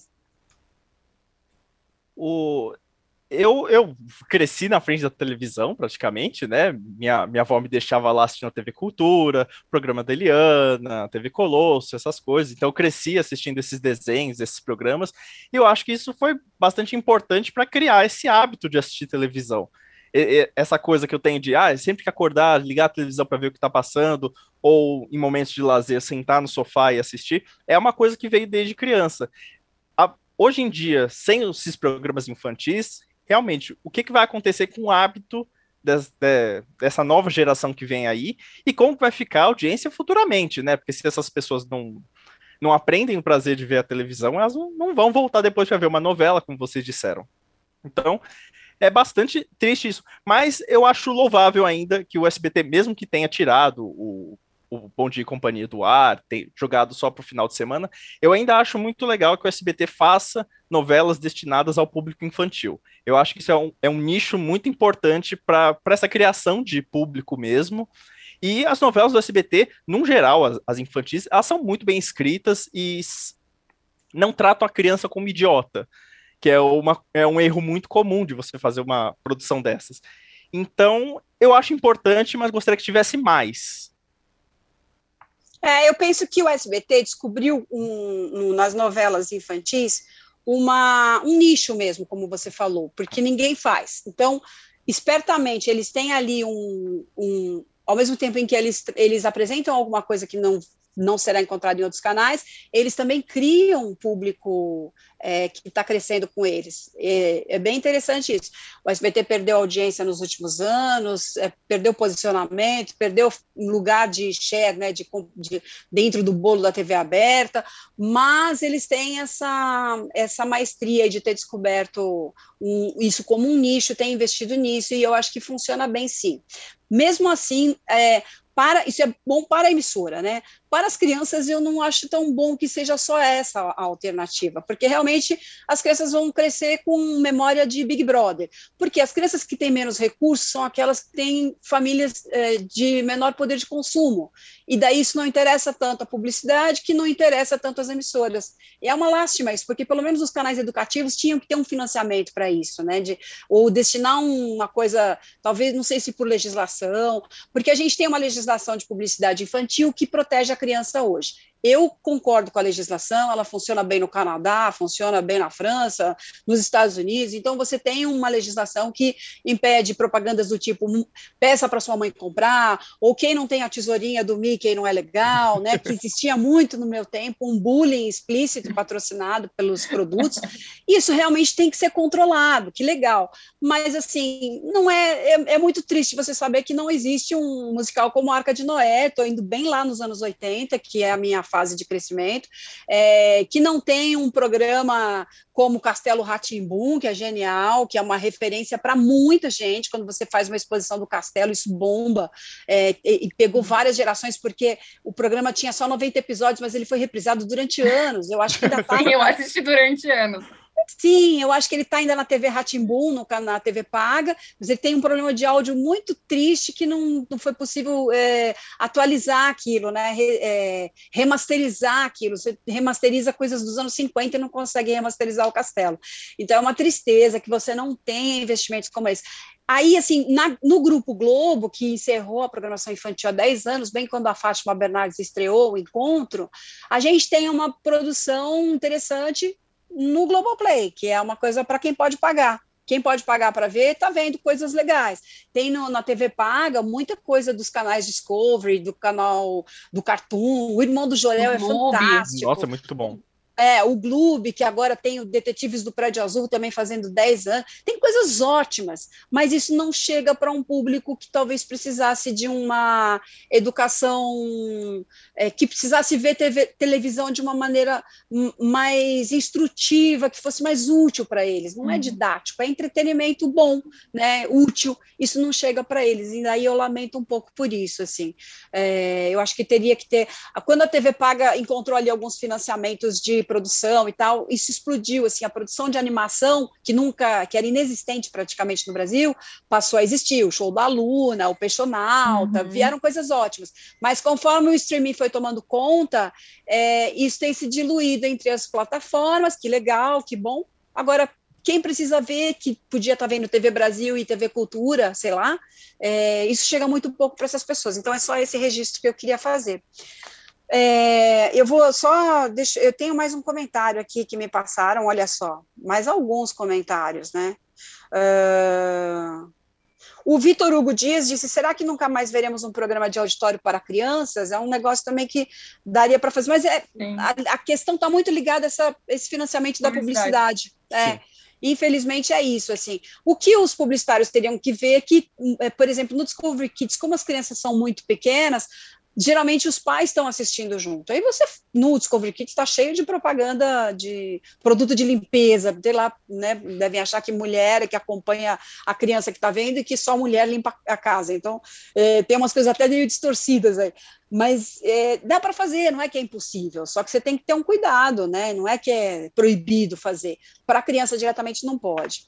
Eu cresci na frente da televisão, praticamente, né? Minha avó me deixava lá assistindo a TV Cultura, programa da Eliana, TV Colosso, essas coisas. Então, eu cresci assistindo esses desenhos, esses programas. E eu acho que isso foi bastante importante para criar esse hábito de assistir televisão. Essa coisa que eu tenho de, sempre que acordar, ligar a televisão para ver o que está passando, ou em momentos de lazer, sentar no sofá e assistir, é uma coisa que veio desde criança. Hoje em dia, sem esses programas infantis, realmente, o que vai acontecer com o hábito dessa nova geração que vem aí e como vai ficar a audiência futuramente, né? Porque se essas pessoas não aprendem o prazer de ver a televisão, elas não vão voltar depois para ver uma novela, como vocês disseram. Então, é bastante triste isso. Mas eu acho louvável ainda que o SBT, mesmo que tenha tirado o Bom Dia e Companhia do ar, tem jogado só para o final de semana, eu ainda acho muito legal que o SBT faça novelas destinadas ao público infantil. Eu acho que isso é um nicho muito importante para essa criação de público mesmo, e as novelas do SBT, num geral, as infantis, elas são muito bem escritas e não tratam a criança como idiota, que é um erro muito comum de você fazer uma produção dessas. Então, eu acho importante, mas gostaria que tivesse mais. Eu penso que o SBT descobriu nas novelas infantis um nicho mesmo, como você falou, porque ninguém faz. Então, espertamente, eles têm ali ao mesmo tempo em que eles apresentam alguma coisa que não será encontrada em outros canais, eles também criam um público que está crescendo com eles. É bem interessante isso. O SBT perdeu audiência nos últimos anos, perdeu posicionamento, perdeu lugar de share, né, de dentro do bolo da TV aberta, mas eles têm essa maestria de ter descoberto isso como um nicho, ter investido nisso, e eu acho que funciona bem, sim. Mesmo assim, isso é bom para a emissora, né? Para as crianças, eu não acho tão bom que seja só essa a alternativa, porque realmente as crianças vão crescer com memória de Big Brother, porque as crianças que têm menos recursos são aquelas que têm famílias de menor poder de consumo, e daí isso não interessa tanto a publicidade, que não interessa tanto as emissoras. E é uma lástima isso, porque pelo menos os canais educativos tinham que ter um financiamento para isso, né? Ou destinar uma coisa, talvez, não sei se por legislação, porque a gente tem uma legislação de publicidade infantil que protege a criança hoje. Eu concordo com a legislação, ela funciona bem no Canadá, funciona bem na França, nos Estados Unidos, então você tem uma legislação que impede propagandas do tipo peça para sua mãe comprar, ou quem não tem a tesourinha do Mickey não é legal, né? Que existia muito no meu tempo, um bullying explícito patrocinado pelos produtos. Isso realmente tem que ser controlado, que legal. Mas assim, não é muito triste você saber que não existe um musical como Arca de Noé, estou indo bem lá nos anos 80, que é a minha fase de crescimento, que não tem um programa como Castelo Rá-Tim-Bum, que é genial, que é uma referência para muita gente. Quando você faz uma exposição do Castelo, isso bomba, e pegou várias gerações, porque o programa tinha só 90 episódios, mas ele foi reprisado durante anos. Eu acho que ainda tá... Eu assisti durante anos. Sim, eu acho que ele está ainda na TV Rá-Tim-Bum, na TV Paga, mas ele tem um problema de áudio muito triste que não foi possível atualizar aquilo, né? Remasterizar aquilo. Você remasteriza coisas dos anos 50 e não consegue remasterizar o Castelo. Então é uma tristeza que você não tenha investimentos como esse. Aí, assim, no Grupo Globo, que encerrou a programação infantil há 10 anos, bem quando a Fátima Bernardes estreou o encontro, a gente tem uma produção interessante no Globoplay, que é uma coisa para quem pode pagar. Quem pode pagar para ver, está vendo coisas legais. Tem na TV Paga muita coisa dos canais Discovery, do canal do Cartoon, o Irmão do Jorel é fantástico. Nossa, muito bom. o Gloob, que agora tem o Detetives do Prédio Azul também fazendo 10 anos, tem coisas ótimas, mas isso não chega para um público que talvez precisasse de uma educação, que precisasse ver televisão de uma maneira mais instrutiva, que fosse mais útil para eles, não é didático, é entretenimento bom, né, útil, isso não chega para eles, e daí eu lamento um pouco por isso, assim, eu acho que teria que ter, quando a TV Paga encontrou ali alguns financiamentos de produção e tal, isso explodiu, assim, a produção de animação, que era inexistente praticamente no Brasil, passou a existir, o Show da Luna, o Peixonauta, vieram coisas ótimas, mas conforme o streaming foi tomando conta, isso tem se diluído entre as plataformas, que legal, que bom, agora quem precisa ver, que podia estar vendo TV Brasil e TV Cultura, sei lá, isso chega muito pouco para essas pessoas, então é só esse registro que eu queria fazer. Eu vou só deixar, eu tenho mais um comentário aqui que me passaram, olha só, mais alguns comentários, né? O Vitor Hugo Dias disse, será que nunca mais veremos um programa de auditório para crianças? É um negócio também que daria para fazer, mas a questão está muito ligada a esse financiamento da publicidade. Infelizmente é isso, assim, o que os publicitários teriam que ver é que, por exemplo, no Discovery Kids, como as crianças são muito pequenas, geralmente os pais estão assistindo junto. Aí você, no Discovery Kids, está cheio de propaganda de produto de limpeza, sei lá, né, devem achar que mulher é que acompanha a criança que está vendo e que só mulher limpa a casa. Então, tem umas coisas até meio distorcidas aí. Mas dá para fazer, não é que é impossível, só que você tem que ter um cuidado, né? Não é que é proibido fazer, para a criança diretamente não pode.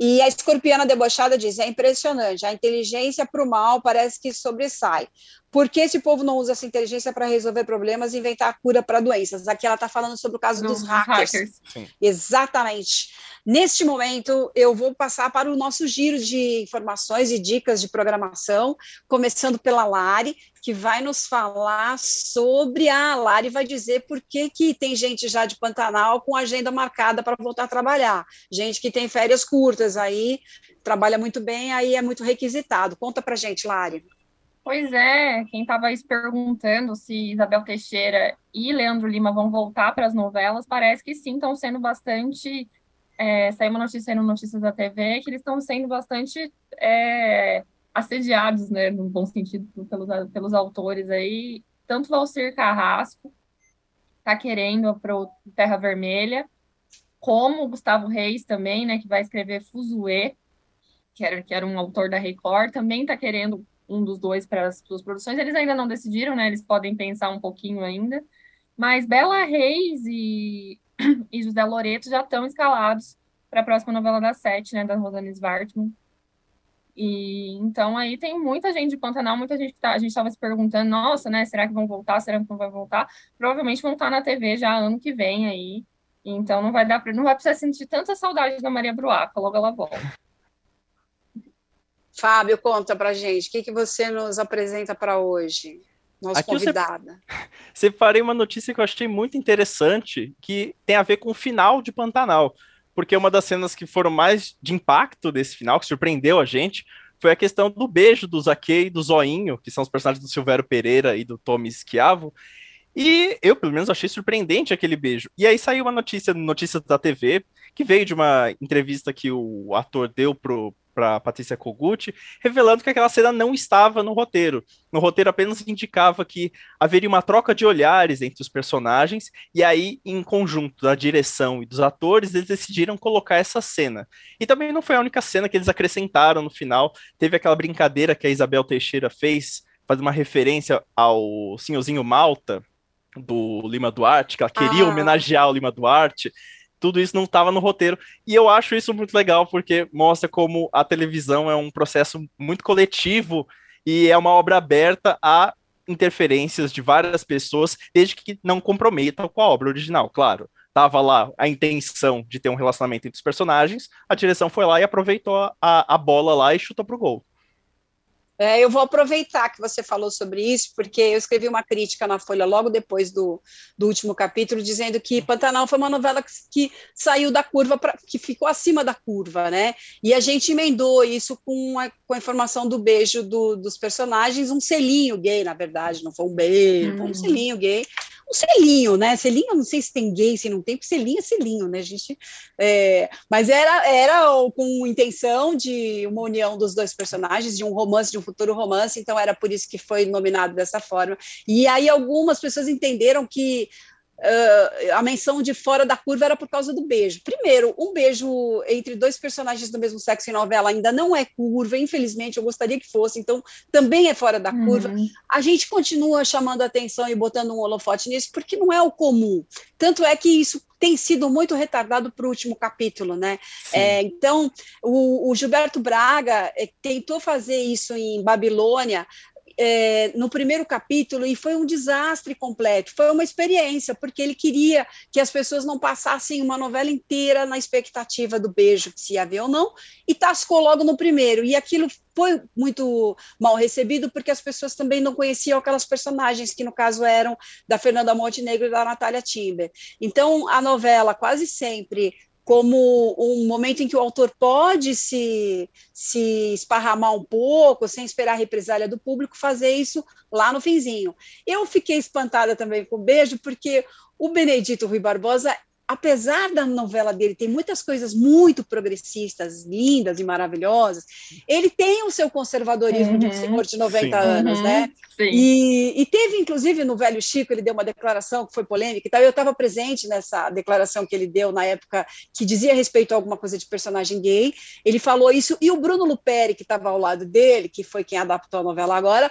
E a Escorpiana Debochada diz, é impressionante, a inteligência para o mal parece que sobressai, porque esse povo não usa essa inteligência para resolver problemas e inventar a cura para doenças. Aqui ela está falando sobre o caso dos hackers. Exatamente. Neste momento, eu vou passar para o nosso giro de informações e dicas de programação, começando pela Lari, que vai nos falar sobre... A Lari vai dizer por que tem gente já de Pantanal com agenda marcada para voltar a trabalhar. Gente que tem férias curtas aí, trabalha muito bem, aí é muito requisitado. Conta para a gente, Lari. Pois é, quem estava aí se perguntando se Isabel Teixeira e Leandro Lima vão voltar para as novelas, parece que sim, estão sendo bastante... saiu uma notícia aí no Notícias da TV que eles estão sendo bastante assediados, né, no bom sentido, pelos autores aí. Tanto o Valcir Carrasco está querendo para o Terra Vermelha, como o Gustavo Reis também, né, que vai escrever Fuzue, que era um autor da Record, também está querendo um dos dois para as suas produções. Eles ainda não decidiram, né, eles podem pensar um pouquinho ainda, mas Bela Reis e José Loreto já estão escalados para a próxima novela das 7, né, da Rosane Svartman. E então aí tem muita gente de Pantanal, muita gente a gente estava se perguntando, nossa, né, será que vão voltar, será que não vai voltar? Provavelmente vão estar na TV já ano que vem aí, então não vai precisar sentir tanta saudade da Maria Bruaca, logo ela volta. Fábio, conta pra gente, o que você nos apresenta para hoje? Nossa aqui convidada. Separei uma notícia que eu achei muito interessante, que tem a ver com o final de Pantanal, porque uma das cenas que foram mais de impacto desse final, que surpreendeu a gente, foi a questão do beijo do Zaquei e do Zoinho, que são os personagens do Silvério Pereira e do Tommy Schiavo, e eu, pelo menos, achei surpreendente aquele beijo. E aí saiu uma notícia no Notícias da TV, que veio de uma entrevista que o ator deu para Patrícia Kogut, revelando que aquela cena não estava no roteiro. No roteiro apenas indicava que haveria uma troca de olhares entre os personagens, e aí, em conjunto da direção e dos atores, eles decidiram colocar essa cena. E também não foi a única cena que eles acrescentaram no final. Teve aquela brincadeira que a Isabel Teixeira fez, faz uma referência ao Senhorzinho Malta, do Lima Duarte, que ela queria homenagear o Lima Duarte. Tudo isso não estava no roteiro, e eu acho isso muito legal, porque mostra como a televisão é um processo muito coletivo e é uma obra aberta a interferências de várias pessoas, desde que não comprometam com a obra original, claro. Estava lá a intenção de ter um relacionamento entre os personagens, a direção foi lá e aproveitou a bola lá e chutou pro gol. Eu vou aproveitar que você falou sobre isso, porque eu escrevi uma crítica na Folha logo depois do último capítulo, dizendo que Pantanal foi uma novela que saiu da curva, que ficou acima da curva, né? E a gente emendou isso com a informação do beijo dos personagens, um selinho gay, na verdade, não foi um beijo, foi um selinho gay, um selinho, né? Selinho, eu não sei se tem gay, se não tem, porque selinho é selinho, né, gente? É, mas era com intenção de uma união dos dois personagens, de um romance, de um futuro romance, então era por isso que foi nominado dessa forma. E aí algumas pessoas entenderam que a menção de fora da curva era por causa do beijo. Primeiro, um beijo entre dois personagens do mesmo sexo em novela ainda não é curva, infelizmente, eu gostaria que fosse, então também é fora da curva. A gente continua chamando a atenção e botando um holofote nisso, porque não é o comum. Tanto é que isso tem sido muito retardado para o último capítulo, né? É, então, o Gilberto Braga tentou fazer isso em Babilônia, no primeiro capítulo, e foi um desastre completo, foi uma experiência, porque ele queria que as pessoas não passassem uma novela inteira na expectativa do beijo, se havia ou não, e tascou logo no primeiro, e aquilo foi muito mal recebido, porque as pessoas também não conheciam aquelas personagens que no caso eram da Fernanda Montenegro e da Natália Timber. Então a novela quase sempre, como um momento em que o autor pode se esparramar um pouco, sem esperar a represália do público, fazer isso lá no finzinho. Eu fiquei espantada também com o beijo, porque o Benedito Rui Barbosa, apesar da novela dele ter muitas coisas muito progressistas, lindas e maravilhosas, ele tem o seu conservadorismo de um senhor de 90 anos, né? E teve, inclusive, no Velho Chico, ele deu uma declaração que foi polêmica e tal, eu estava presente nessa declaração que ele deu na época, que dizia respeito a alguma coisa de personagem gay, ele falou isso, e o Bruno Luperi, que estava ao lado dele, que foi quem adaptou a novela agora,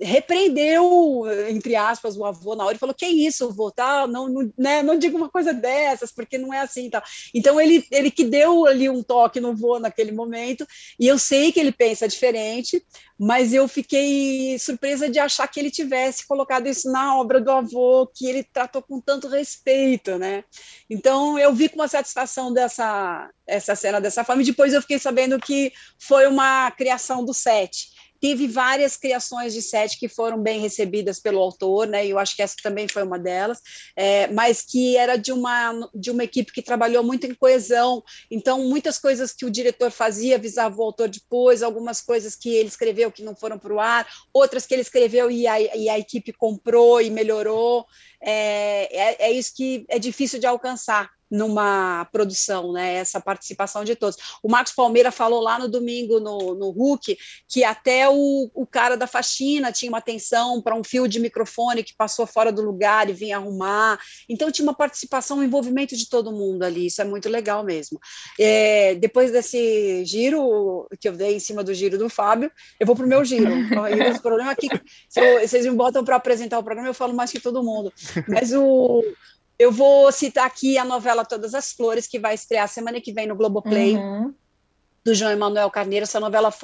repreendeu, entre aspas, o avô na hora e falou, que isso, avô, tá? Não diga uma coisa dessas, porque não é assim, tá? Então ele que deu ali um toque no avô naquele momento, e eu sei que ele pensa diferente, mas eu fiquei surpresa de achar que ele tivesse colocado isso na obra do avô, que ele tratou com tanto respeito, né? Então eu vi com uma satisfação essa cena dessa forma, e depois eu fiquei sabendo que foi uma criação do set. Teve várias criações de set que foram bem recebidas pelo autor, né? E eu acho que essa também foi uma delas, mas que era de uma equipe que trabalhou muito em coesão. Então, muitas coisas que o diretor fazia avisava o autor depois, algumas coisas que ele escreveu que não foram para o ar, outras que ele escreveu e a equipe comprou e melhorou. É isso que é difícil de alcançar numa produção, né? Essa participação de todos. O Max Palmeira falou lá no domingo no Hulk que até o cara da faxina tinha uma atenção para um fio de microfone que passou fora do lugar e vinha arrumar. Então tinha uma participação, um envolvimento de todo mundo ali. Isso é muito legal mesmo. Depois desse giro que eu dei em cima do giro do Fábio, eu vou para o meu giro. O problema é que vocês me botam para apresentar o programa, eu falo mais que todo mundo. Mas eu vou citar aqui a novela Todas as Flores, que vai estrear semana que vem no Globoplay, do João Emanuel Carneiro. Essa novela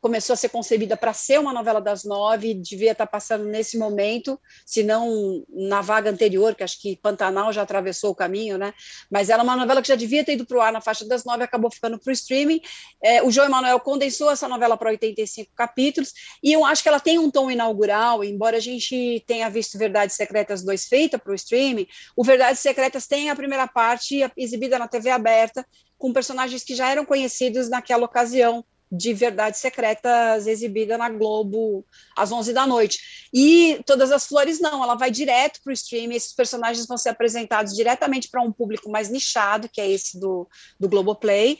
começou a ser concebida para ser uma novela das 9, devia estar passando nesse momento, se não na vaga anterior, que acho que Pantanal já atravessou o caminho, né? Mas ela é uma novela que já devia ter ido para o ar na faixa das 9, acabou ficando para o streaming. O João Emanuel condensou essa novela para 85 capítulos, e eu acho que ela tem um tom inaugural, embora a gente tenha visto Verdades Secretas 2 feita para o streaming. O Verdades Secretas tem a primeira parte exibida na TV aberta, com personagens que já eram conhecidos naquela ocasião de Verdades Secretas, exibida na Globo às 11 da noite. E Todas as Flores não, ela vai direto para o streaming, esses personagens vão ser apresentados diretamente para um público mais nichado, que é esse do Globoplay,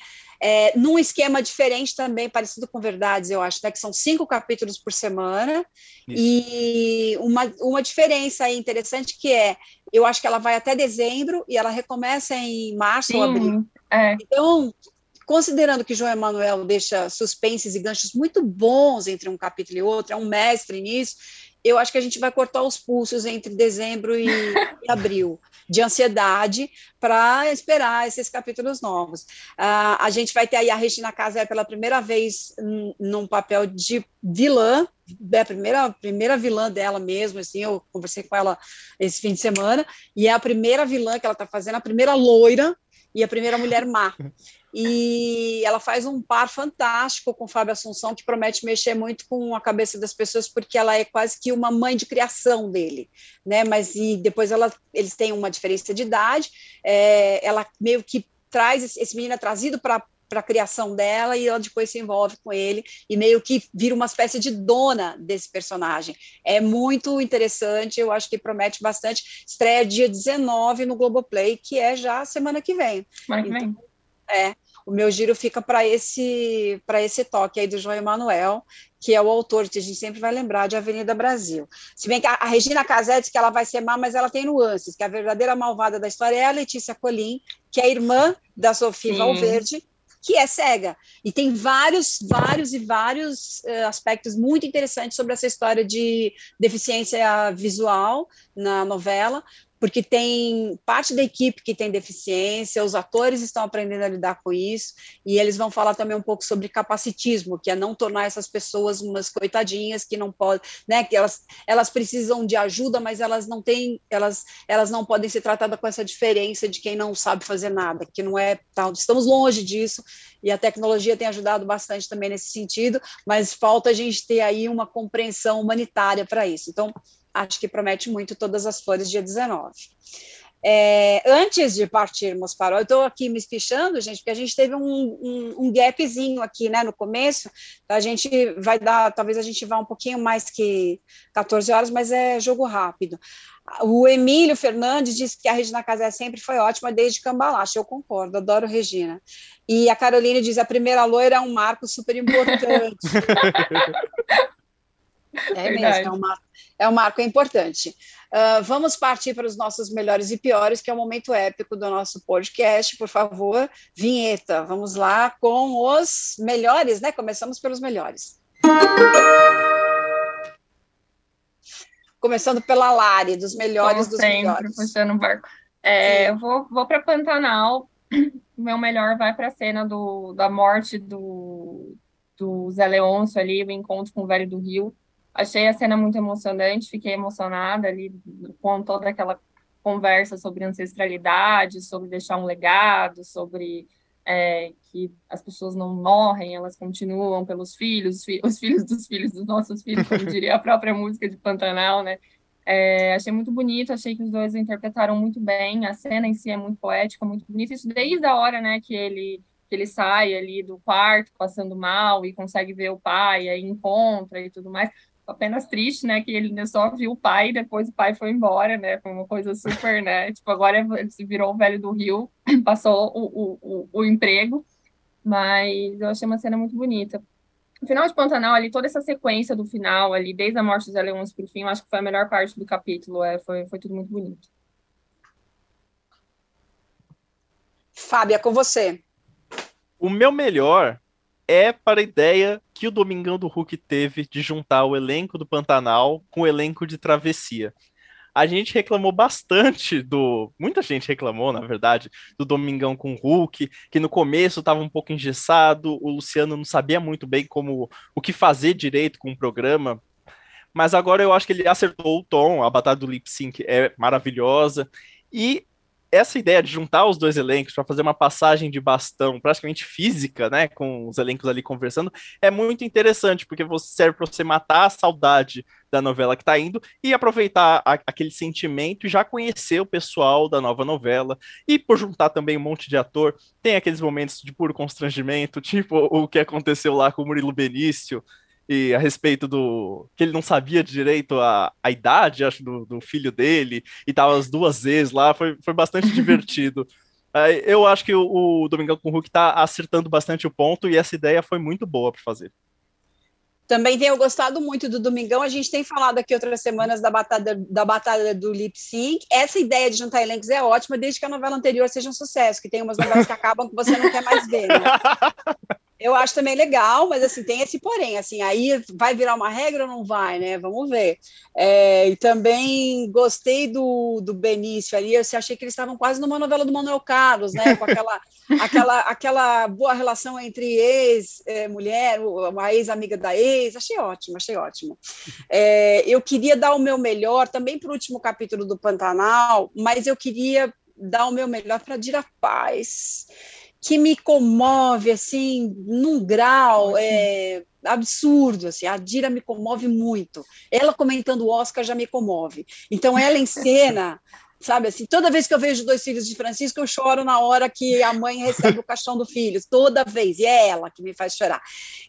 num esquema diferente também, parecido com Verdades, eu acho, né, que são 5 capítulos por semana. Isso. E uma diferença aí interessante que eu acho que ela vai até dezembro e ela recomeça em março ou abril. Então, considerando que João Emanuel deixa suspenses e ganchos muito bons entre um capítulo e outro, é um mestre nisso, eu acho que a gente vai cortar os pulsos entre dezembro e abril, de ansiedade, para esperar esses capítulos novos. A gente vai ter aí a Regina Casé pela primeira vez num papel de vilã, a primeira vilã dela mesmo, assim, eu conversei com ela esse fim de semana, e é a primeira vilã que ela está fazendo, a primeira loira, e a primeira mulher má. E ela faz um par fantástico com Fábio Assunção, que promete mexer muito com a cabeça das pessoas, porque ela é quase que uma mãe de criação dele, né? Mas depois eles têm uma diferença de idade, ela meio que traz esse menino é trazido para a criação dela e ela depois se envolve com ele e meio que vira uma espécie de dona desse personagem. É muito interessante, eu acho que promete bastante. Estreia dia 19 no Globoplay, que é já semana que vem. Então, o meu giro fica para esse toque aí do João Emanuel, que é o autor, que a gente sempre vai lembrar, de Avenida Brasil. Se bem que a Regina Casé diz que ela vai ser má, mas ela tem nuances, que a verdadeira malvada da história é a Letícia Colim, que é a irmã da Sofia Valverde, que é cega. E tem vários aspectos muito interessantes sobre essa história de deficiência visual na novela, porque tem parte da equipe que tem deficiência, os atores estão aprendendo a lidar com isso, e eles vão falar também um pouco sobre capacitismo, que é não tornar essas pessoas umas coitadinhas que não podem, né, que elas precisam de ajuda, mas elas não têm, elas não podem ser tratadas com essa diferença de quem não sabe fazer nada, que não é tal. Estamos longe disso, e a tecnologia tem ajudado bastante também nesse sentido, mas falta a gente ter aí uma compreensão humanitária para isso. Então, acho que promete muito Todas as Flores, dia 19. Antes de partirmos para... Eu estou aqui me espichando, gente, porque a gente teve um gapzinho aqui, né, no começo. A gente vai dar... Talvez a gente vá um pouquinho mais que 14 horas, mas é jogo rápido. O Emílio Fernandes disse que a Regina Casé sempre foi ótima desde Cambalache. Eu concordo, adoro Regina. E a Caroline diz que a primeira loira é um marco super importante. É mesmo, é um marco importante. Vamos partir para os nossos melhores e piores, que é o momento épico do nosso podcast. Por favor, vinheta. Vamos lá com os melhores, né? Começamos pelos melhores. Começando pela Lari, dos melhores. Como dos sempre, melhores. Puxando o barco. Eu vou para Pantanal. O meu melhor vai para a cena da morte do Zé Leôncio ali, o encontro com o Velho do Rio. Achei a cena muito emocionante, fiquei emocionada ali com toda aquela conversa sobre ancestralidade, sobre deixar um legado, sobre que as pessoas não morrem, elas continuam pelos filhos, os filhos dos nossos filhos, como diria a própria música de Pantanal, né? Achei muito bonito, achei que os dois interpretaram muito bem, a cena em si é muito poética, muito bonita, isso desde a hora, né, que ele sai ali do quarto passando mal e consegue ver o pai, aí encontra e tudo mais. Apenas triste, né, que ele só viu o pai e depois o pai foi embora, né, foi uma coisa super, né, tipo, agora ele se virou o Velho do Rio, passou o emprego, mas eu achei uma cena muito bonita. No final de Pantanal, ali, toda essa sequência do final, ali, desde a morte do Zé Leôncio para o fim, eu acho que foi a melhor parte do capítulo, foi tudo muito bonito. Fábia, com você. O meu melhor é para a ideia que o Domingão do Hulk teve de juntar o elenco do Pantanal com o elenco de Travessia. A gente reclamou bastante Muita gente reclamou, na verdade, do Domingão com o Hulk, que no começo estava um pouco engessado, o Luciano não sabia muito bem como o que fazer direito com o programa, mas agora eu acho que ele acertou o tom, a batalha do Lip Sync é maravilhosa, e essa ideia de juntar os dois elencos para fazer uma passagem de bastão praticamente física, né, com os elencos ali conversando, é muito interessante, porque serve para você matar a saudade da novela que está indo e aproveitar aquele sentimento e já conhecer o pessoal da nova novela. E por juntar também um monte de ator, tem aqueles momentos de puro constrangimento, tipo o que aconteceu lá com o Murilo Benício, e a respeito do... que ele não sabia direito a idade, acho, do filho dele, e tava as duas vezes lá, foi bastante divertido. Eu acho que o Domingão com o Hulk tá acertando bastante o ponto, e essa ideia foi muito boa para fazer. Também tenho gostado muito do Domingão, a gente tem falado aqui outras semanas da batalha do Lip Sync, essa ideia de juntar elencos é ótima, desde que a novela anterior seja um sucesso, que tem umas novelas que acabam que você não quer mais ver, né? Eu acho também legal, mas assim, tem esse porém, assim, aí vai virar uma regra ou não vai, né? Vamos ver. E também gostei do Benício ali, eu achei que eles estavam quase numa novela do Manuel Carlos, né? Com aquela boa relação entre ex-mulher, uma ex-amiga da ex, achei ótimo. Eu queria dar o meu melhor também para o último capítulo do Pantanal, mas eu queria dar o meu melhor para Dira Paes, que me comove, assim, num grau absurdo, assim, a Dira me comove muito, ela comentando o Oscar já me comove, então ela em cena, Sabe assim, toda vez que eu vejo Dois Filhos de Francisco, eu choro na hora que a mãe recebe o caixão do filho, toda vez, e é ela que me faz chorar.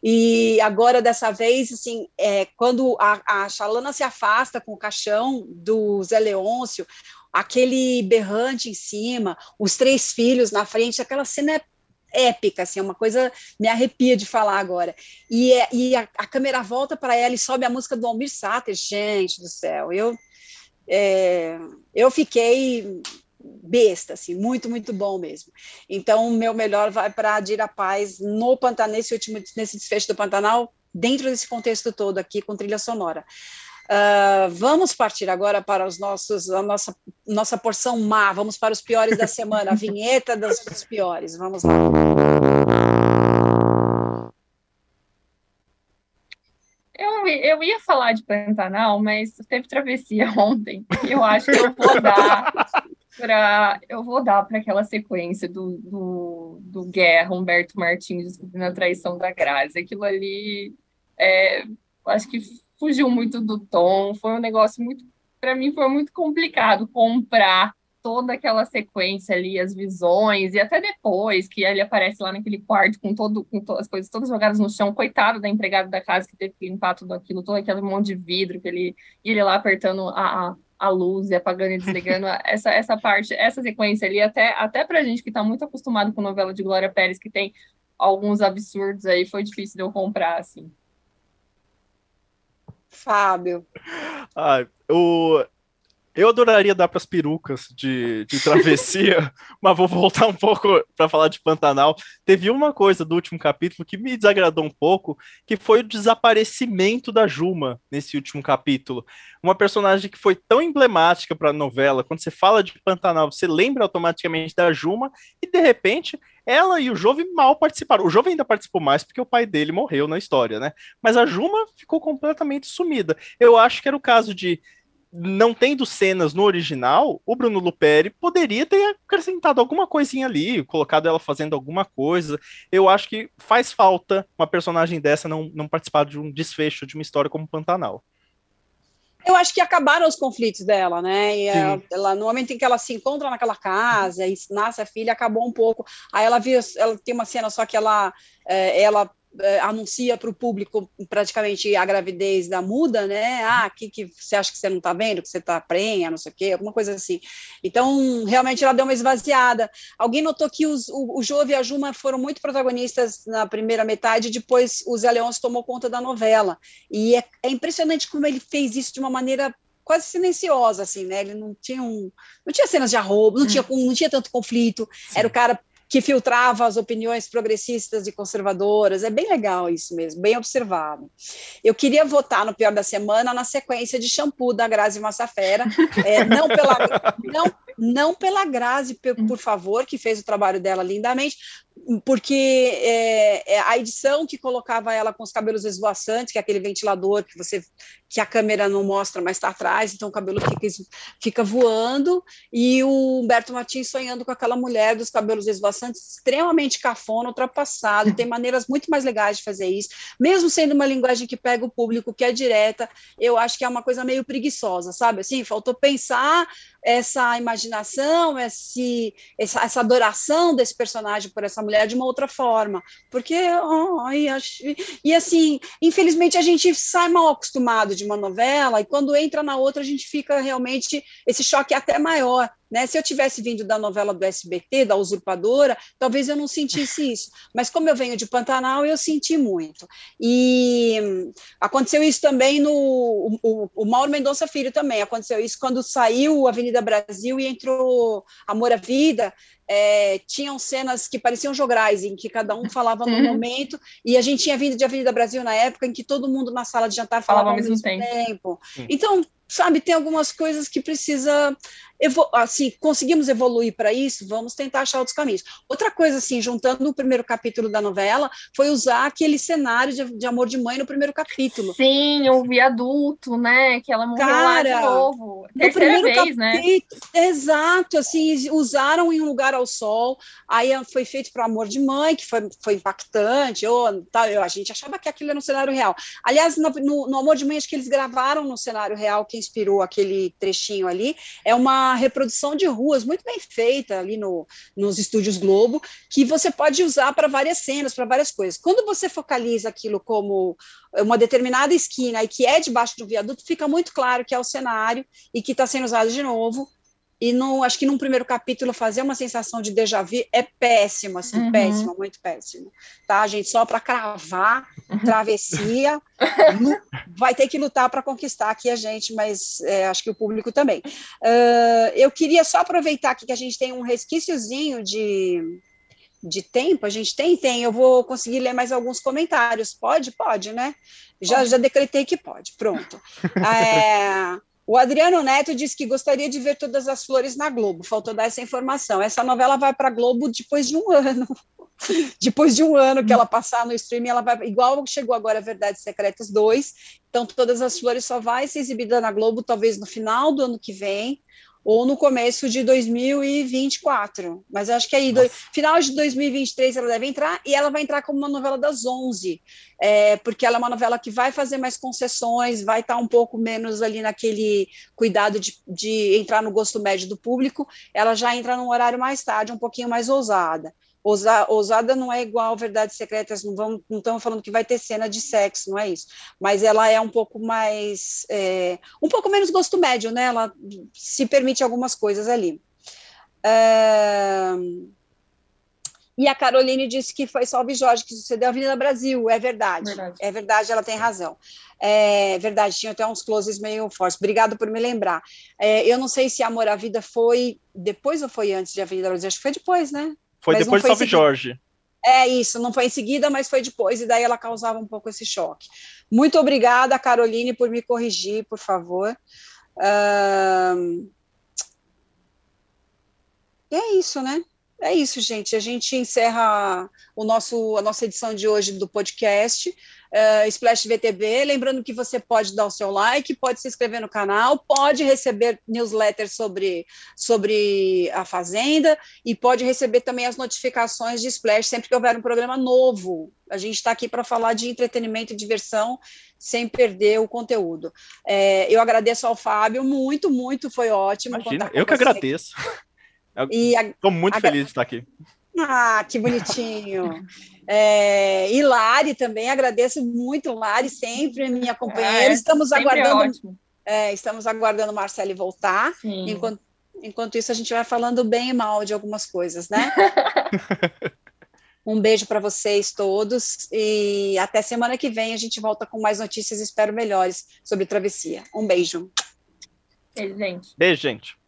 E agora, dessa vez, assim, quando a Xalana se afasta com o caixão do Zé Leôncio, aquele berrante em cima, os três filhos na frente, aquela cena é épica, assim, é uma coisa, me arrepia de falar agora, e a câmera volta para ela e sobe a música do Almir Sater, gente do céu, eu fiquei besta, assim, muito, muito bom mesmo. Então, o meu melhor vai para a Dira Paes no Pantanal, nesse desfecho do Pantanal, dentro desse contexto todo aqui, com trilha sonora. Vamos partir agora para a nossa porção má, vamos para os piores da semana, a vinheta dos piores, vamos lá. Eu ia falar de Pantanal, mas teve Travessia ontem, e eu acho que eu vou dar para aquela sequência do Guerra, Humberto Martins descobrindo a traição da Grazi. Aquilo ali, eu acho que fugiu muito do tom, foi um negócio muito, para mim foi muito complicado comprar toda aquela sequência ali, as visões, e até depois que ele aparece lá naquele quarto com as coisas todas jogadas no chão, coitado da empregada da casa que teve que limpar tudo aquilo, todo aquele monte de vidro, que ele lá apertando a luz e apagando e desligando, essa parte, essa sequência ali, até pra gente que está muito acostumado com novela de Glória Perez, que tem alguns absurdos aí, foi difícil de eu comprar, assim. Fábio. Eu adoraria dar para as perucas de Travessia, mas vou voltar um pouco para falar de Pantanal. Teve uma coisa do último capítulo que me desagradou um pouco, que foi o desaparecimento da Juma nesse último capítulo. Uma personagem que foi tão emblemática para a novela, quando você fala de Pantanal, você lembra automaticamente da Juma, e de repente ela e o Jovem mal participaram. O Jovem ainda participou mais porque o pai dele morreu na história, né? Mas a Juma ficou completamente sumida. Eu acho que era o caso de, não tendo cenas no original, o Bruno Luperi poderia ter acrescentado alguma coisinha ali, colocado ela fazendo alguma coisa. Eu acho que faz falta uma personagem dessa não participar de um desfecho de uma história como Pantanal. Eu acho que acabaram os conflitos dela, né? E ela, no momento em que ela se encontra naquela casa e nasce a filha, acabou um pouco. Aí ela tem uma cena só que ela anuncia para o público praticamente a gravidez da muda, né? Ah, que você acha que você não está vendo, que você está prenha, não sei o quê, alguma coisa assim. Então, realmente, ela deu uma esvaziada. Alguém notou que o Jove e a Juma foram muito protagonistas na primeira metade, depois o Zé Leôncio tomou conta da novela. E é impressionante como ele fez isso de uma maneira quase silenciosa, assim, né? Ele não tinha cenas de arrobo, não tinha tanto conflito, sim. Era o cara que filtrava as opiniões progressistas e conservadoras. É bem legal isso mesmo, bem observado. Eu queria votar no pior da semana na sequência de shampoo da Grazi Massafera, não pela Grazi, por favor, que fez o trabalho dela lindamente, porque a edição que colocava ela com os cabelos esvoaçantes, que é aquele ventilador que a câmera não mostra, mas está atrás, então o cabelo fica voando, e o Humberto Martins sonhando com aquela mulher dos cabelos esvoaçantes, extremamente cafona, ultrapassado. Tem maneiras muito mais legais de fazer isso, mesmo sendo uma linguagem que pega o público, que é direta. Eu acho que é uma coisa meio preguiçosa, sabe? Assim, faltou pensar essa imaginação, essa adoração desse personagem por essa mulher de uma outra forma, porque e assim, infelizmente a gente sai mal acostumado de uma novela, e quando entra na outra a gente fica realmente, esse choque é até maior, né? Se eu tivesse vindo da novela do SBT, da Usurpadora, talvez eu não sentisse isso, mas como eu venho de Pantanal, eu senti muito. E aconteceu isso também o Mauro Mendonça Filho também, aconteceu isso quando saiu Avenida Brasil e entrou Amor à Vida. Tinham cenas que pareciam jograis, em que cada um falava no momento, e a gente tinha vindo de Avenida Brasil na época em que todo mundo na sala de jantar falava ao mesmo tempo. Então, sabe, tem algumas coisas que precisa... assim, conseguimos evoluir para isso, vamos tentar achar outros caminhos. Outra coisa, assim, juntando o primeiro capítulo da novela, foi usar aquele cenário de Amor de Mãe no primeiro capítulo. Sim, o viaduto, né, que ela morreu lá de novo. Terceira vez, né? Exato, assim, usaram em Um Lugar ao Sol, aí foi feito para Amor de Mãe, que foi impactante, a gente achava que aquilo era um cenário real. Aliás, no Amor de Mãe, acho que eles gravaram no cenário real, quem inspirou aquele trechinho ali, é uma reprodução de ruas muito bem feita ali nos estúdios Globo, que você pode usar para várias cenas, para várias coisas. Quando você focaliza aquilo como uma determinada esquina e que é debaixo de um viaduto, fica muito claro que é o cenário e que está sendo usado de novo. E não, acho que num primeiro capítulo fazer uma sensação de déjà vu é péssimo, assim, péssimo, muito péssimo. Tá, gente? Só para cravar, Travessia, vai ter que lutar para conquistar aqui a gente, mas acho que o público também. Eu queria só aproveitar aqui que a gente tem um resquíciozinho de tempo, a gente tem, eu vou conseguir ler mais alguns comentários. Pode, né? Já decretei que pode, pronto. O Adriano Neto disse que gostaria de ver Todas as Flores na Globo, faltou dar essa informação. Essa novela vai para a Globo depois de um ano. Depois de um ano que ela passar no streaming, ela vai, igual chegou agora Verdades Secretas 2, então Todas as Flores só vai ser exibida na Globo talvez no final do ano que vem, ou no começo de 2024, mas acho que aí, final de 2023 ela deve entrar, e ela vai entrar como uma novela das 11, porque ela é uma novela que vai fazer mais concessões, vai estar um pouco menos ali naquele cuidado de entrar no gosto médio do público, ela já entra num horário mais tarde, um pouquinho mais ousada. Ousada não é igual Verdades Secretas, não estamos falando que vai ter cena de sexo, não é isso, mas ela é um pouco mais, um pouco menos gosto médio, né? Ela se permite algumas coisas ali. E a Caroline disse que foi Salve Jorge que sucedeu a Avenida Brasil, é verdade, ela tem razão. É verdade, tinha até uns closes meio fortes. Obrigado por me lembrar. Eu não sei se Amor à Vida foi depois ou foi antes de Avenida Brasil, acho que foi depois, né? Foi mas depois de Salve Jorge. É isso, não foi em seguida, mas foi depois, e daí ela causava um pouco esse choque. Muito obrigada, Caroline, por me corrigir, por favor. É isso, né? É isso, gente. A gente encerra a nossa edição de hoje do podcast Splash VTB. Lembrando que você pode dar o seu like, pode se inscrever no canal, pode receber newsletters sobre a Fazenda e pode receber também as notificações de Splash sempre que houver um programa novo. A gente está aqui para falar de entretenimento e diversão sem perder o conteúdo. Eu agradeço ao Fábio muito, muito, foi ótimo. Imagina, eu que agradeço. Estou muito feliz de estar aqui. Ah, que bonitinho. E Lari também, agradeço muito, Lari, sempre minha companheira. Estamos aguardando o Marcele voltar. Enquanto isso, a gente vai falando bem e mal de algumas coisas, né? Um beijo para vocês todos e até semana que vem a gente volta com mais notícias, espero melhores, sobre Travessia. Um beijo. Beijo, gente.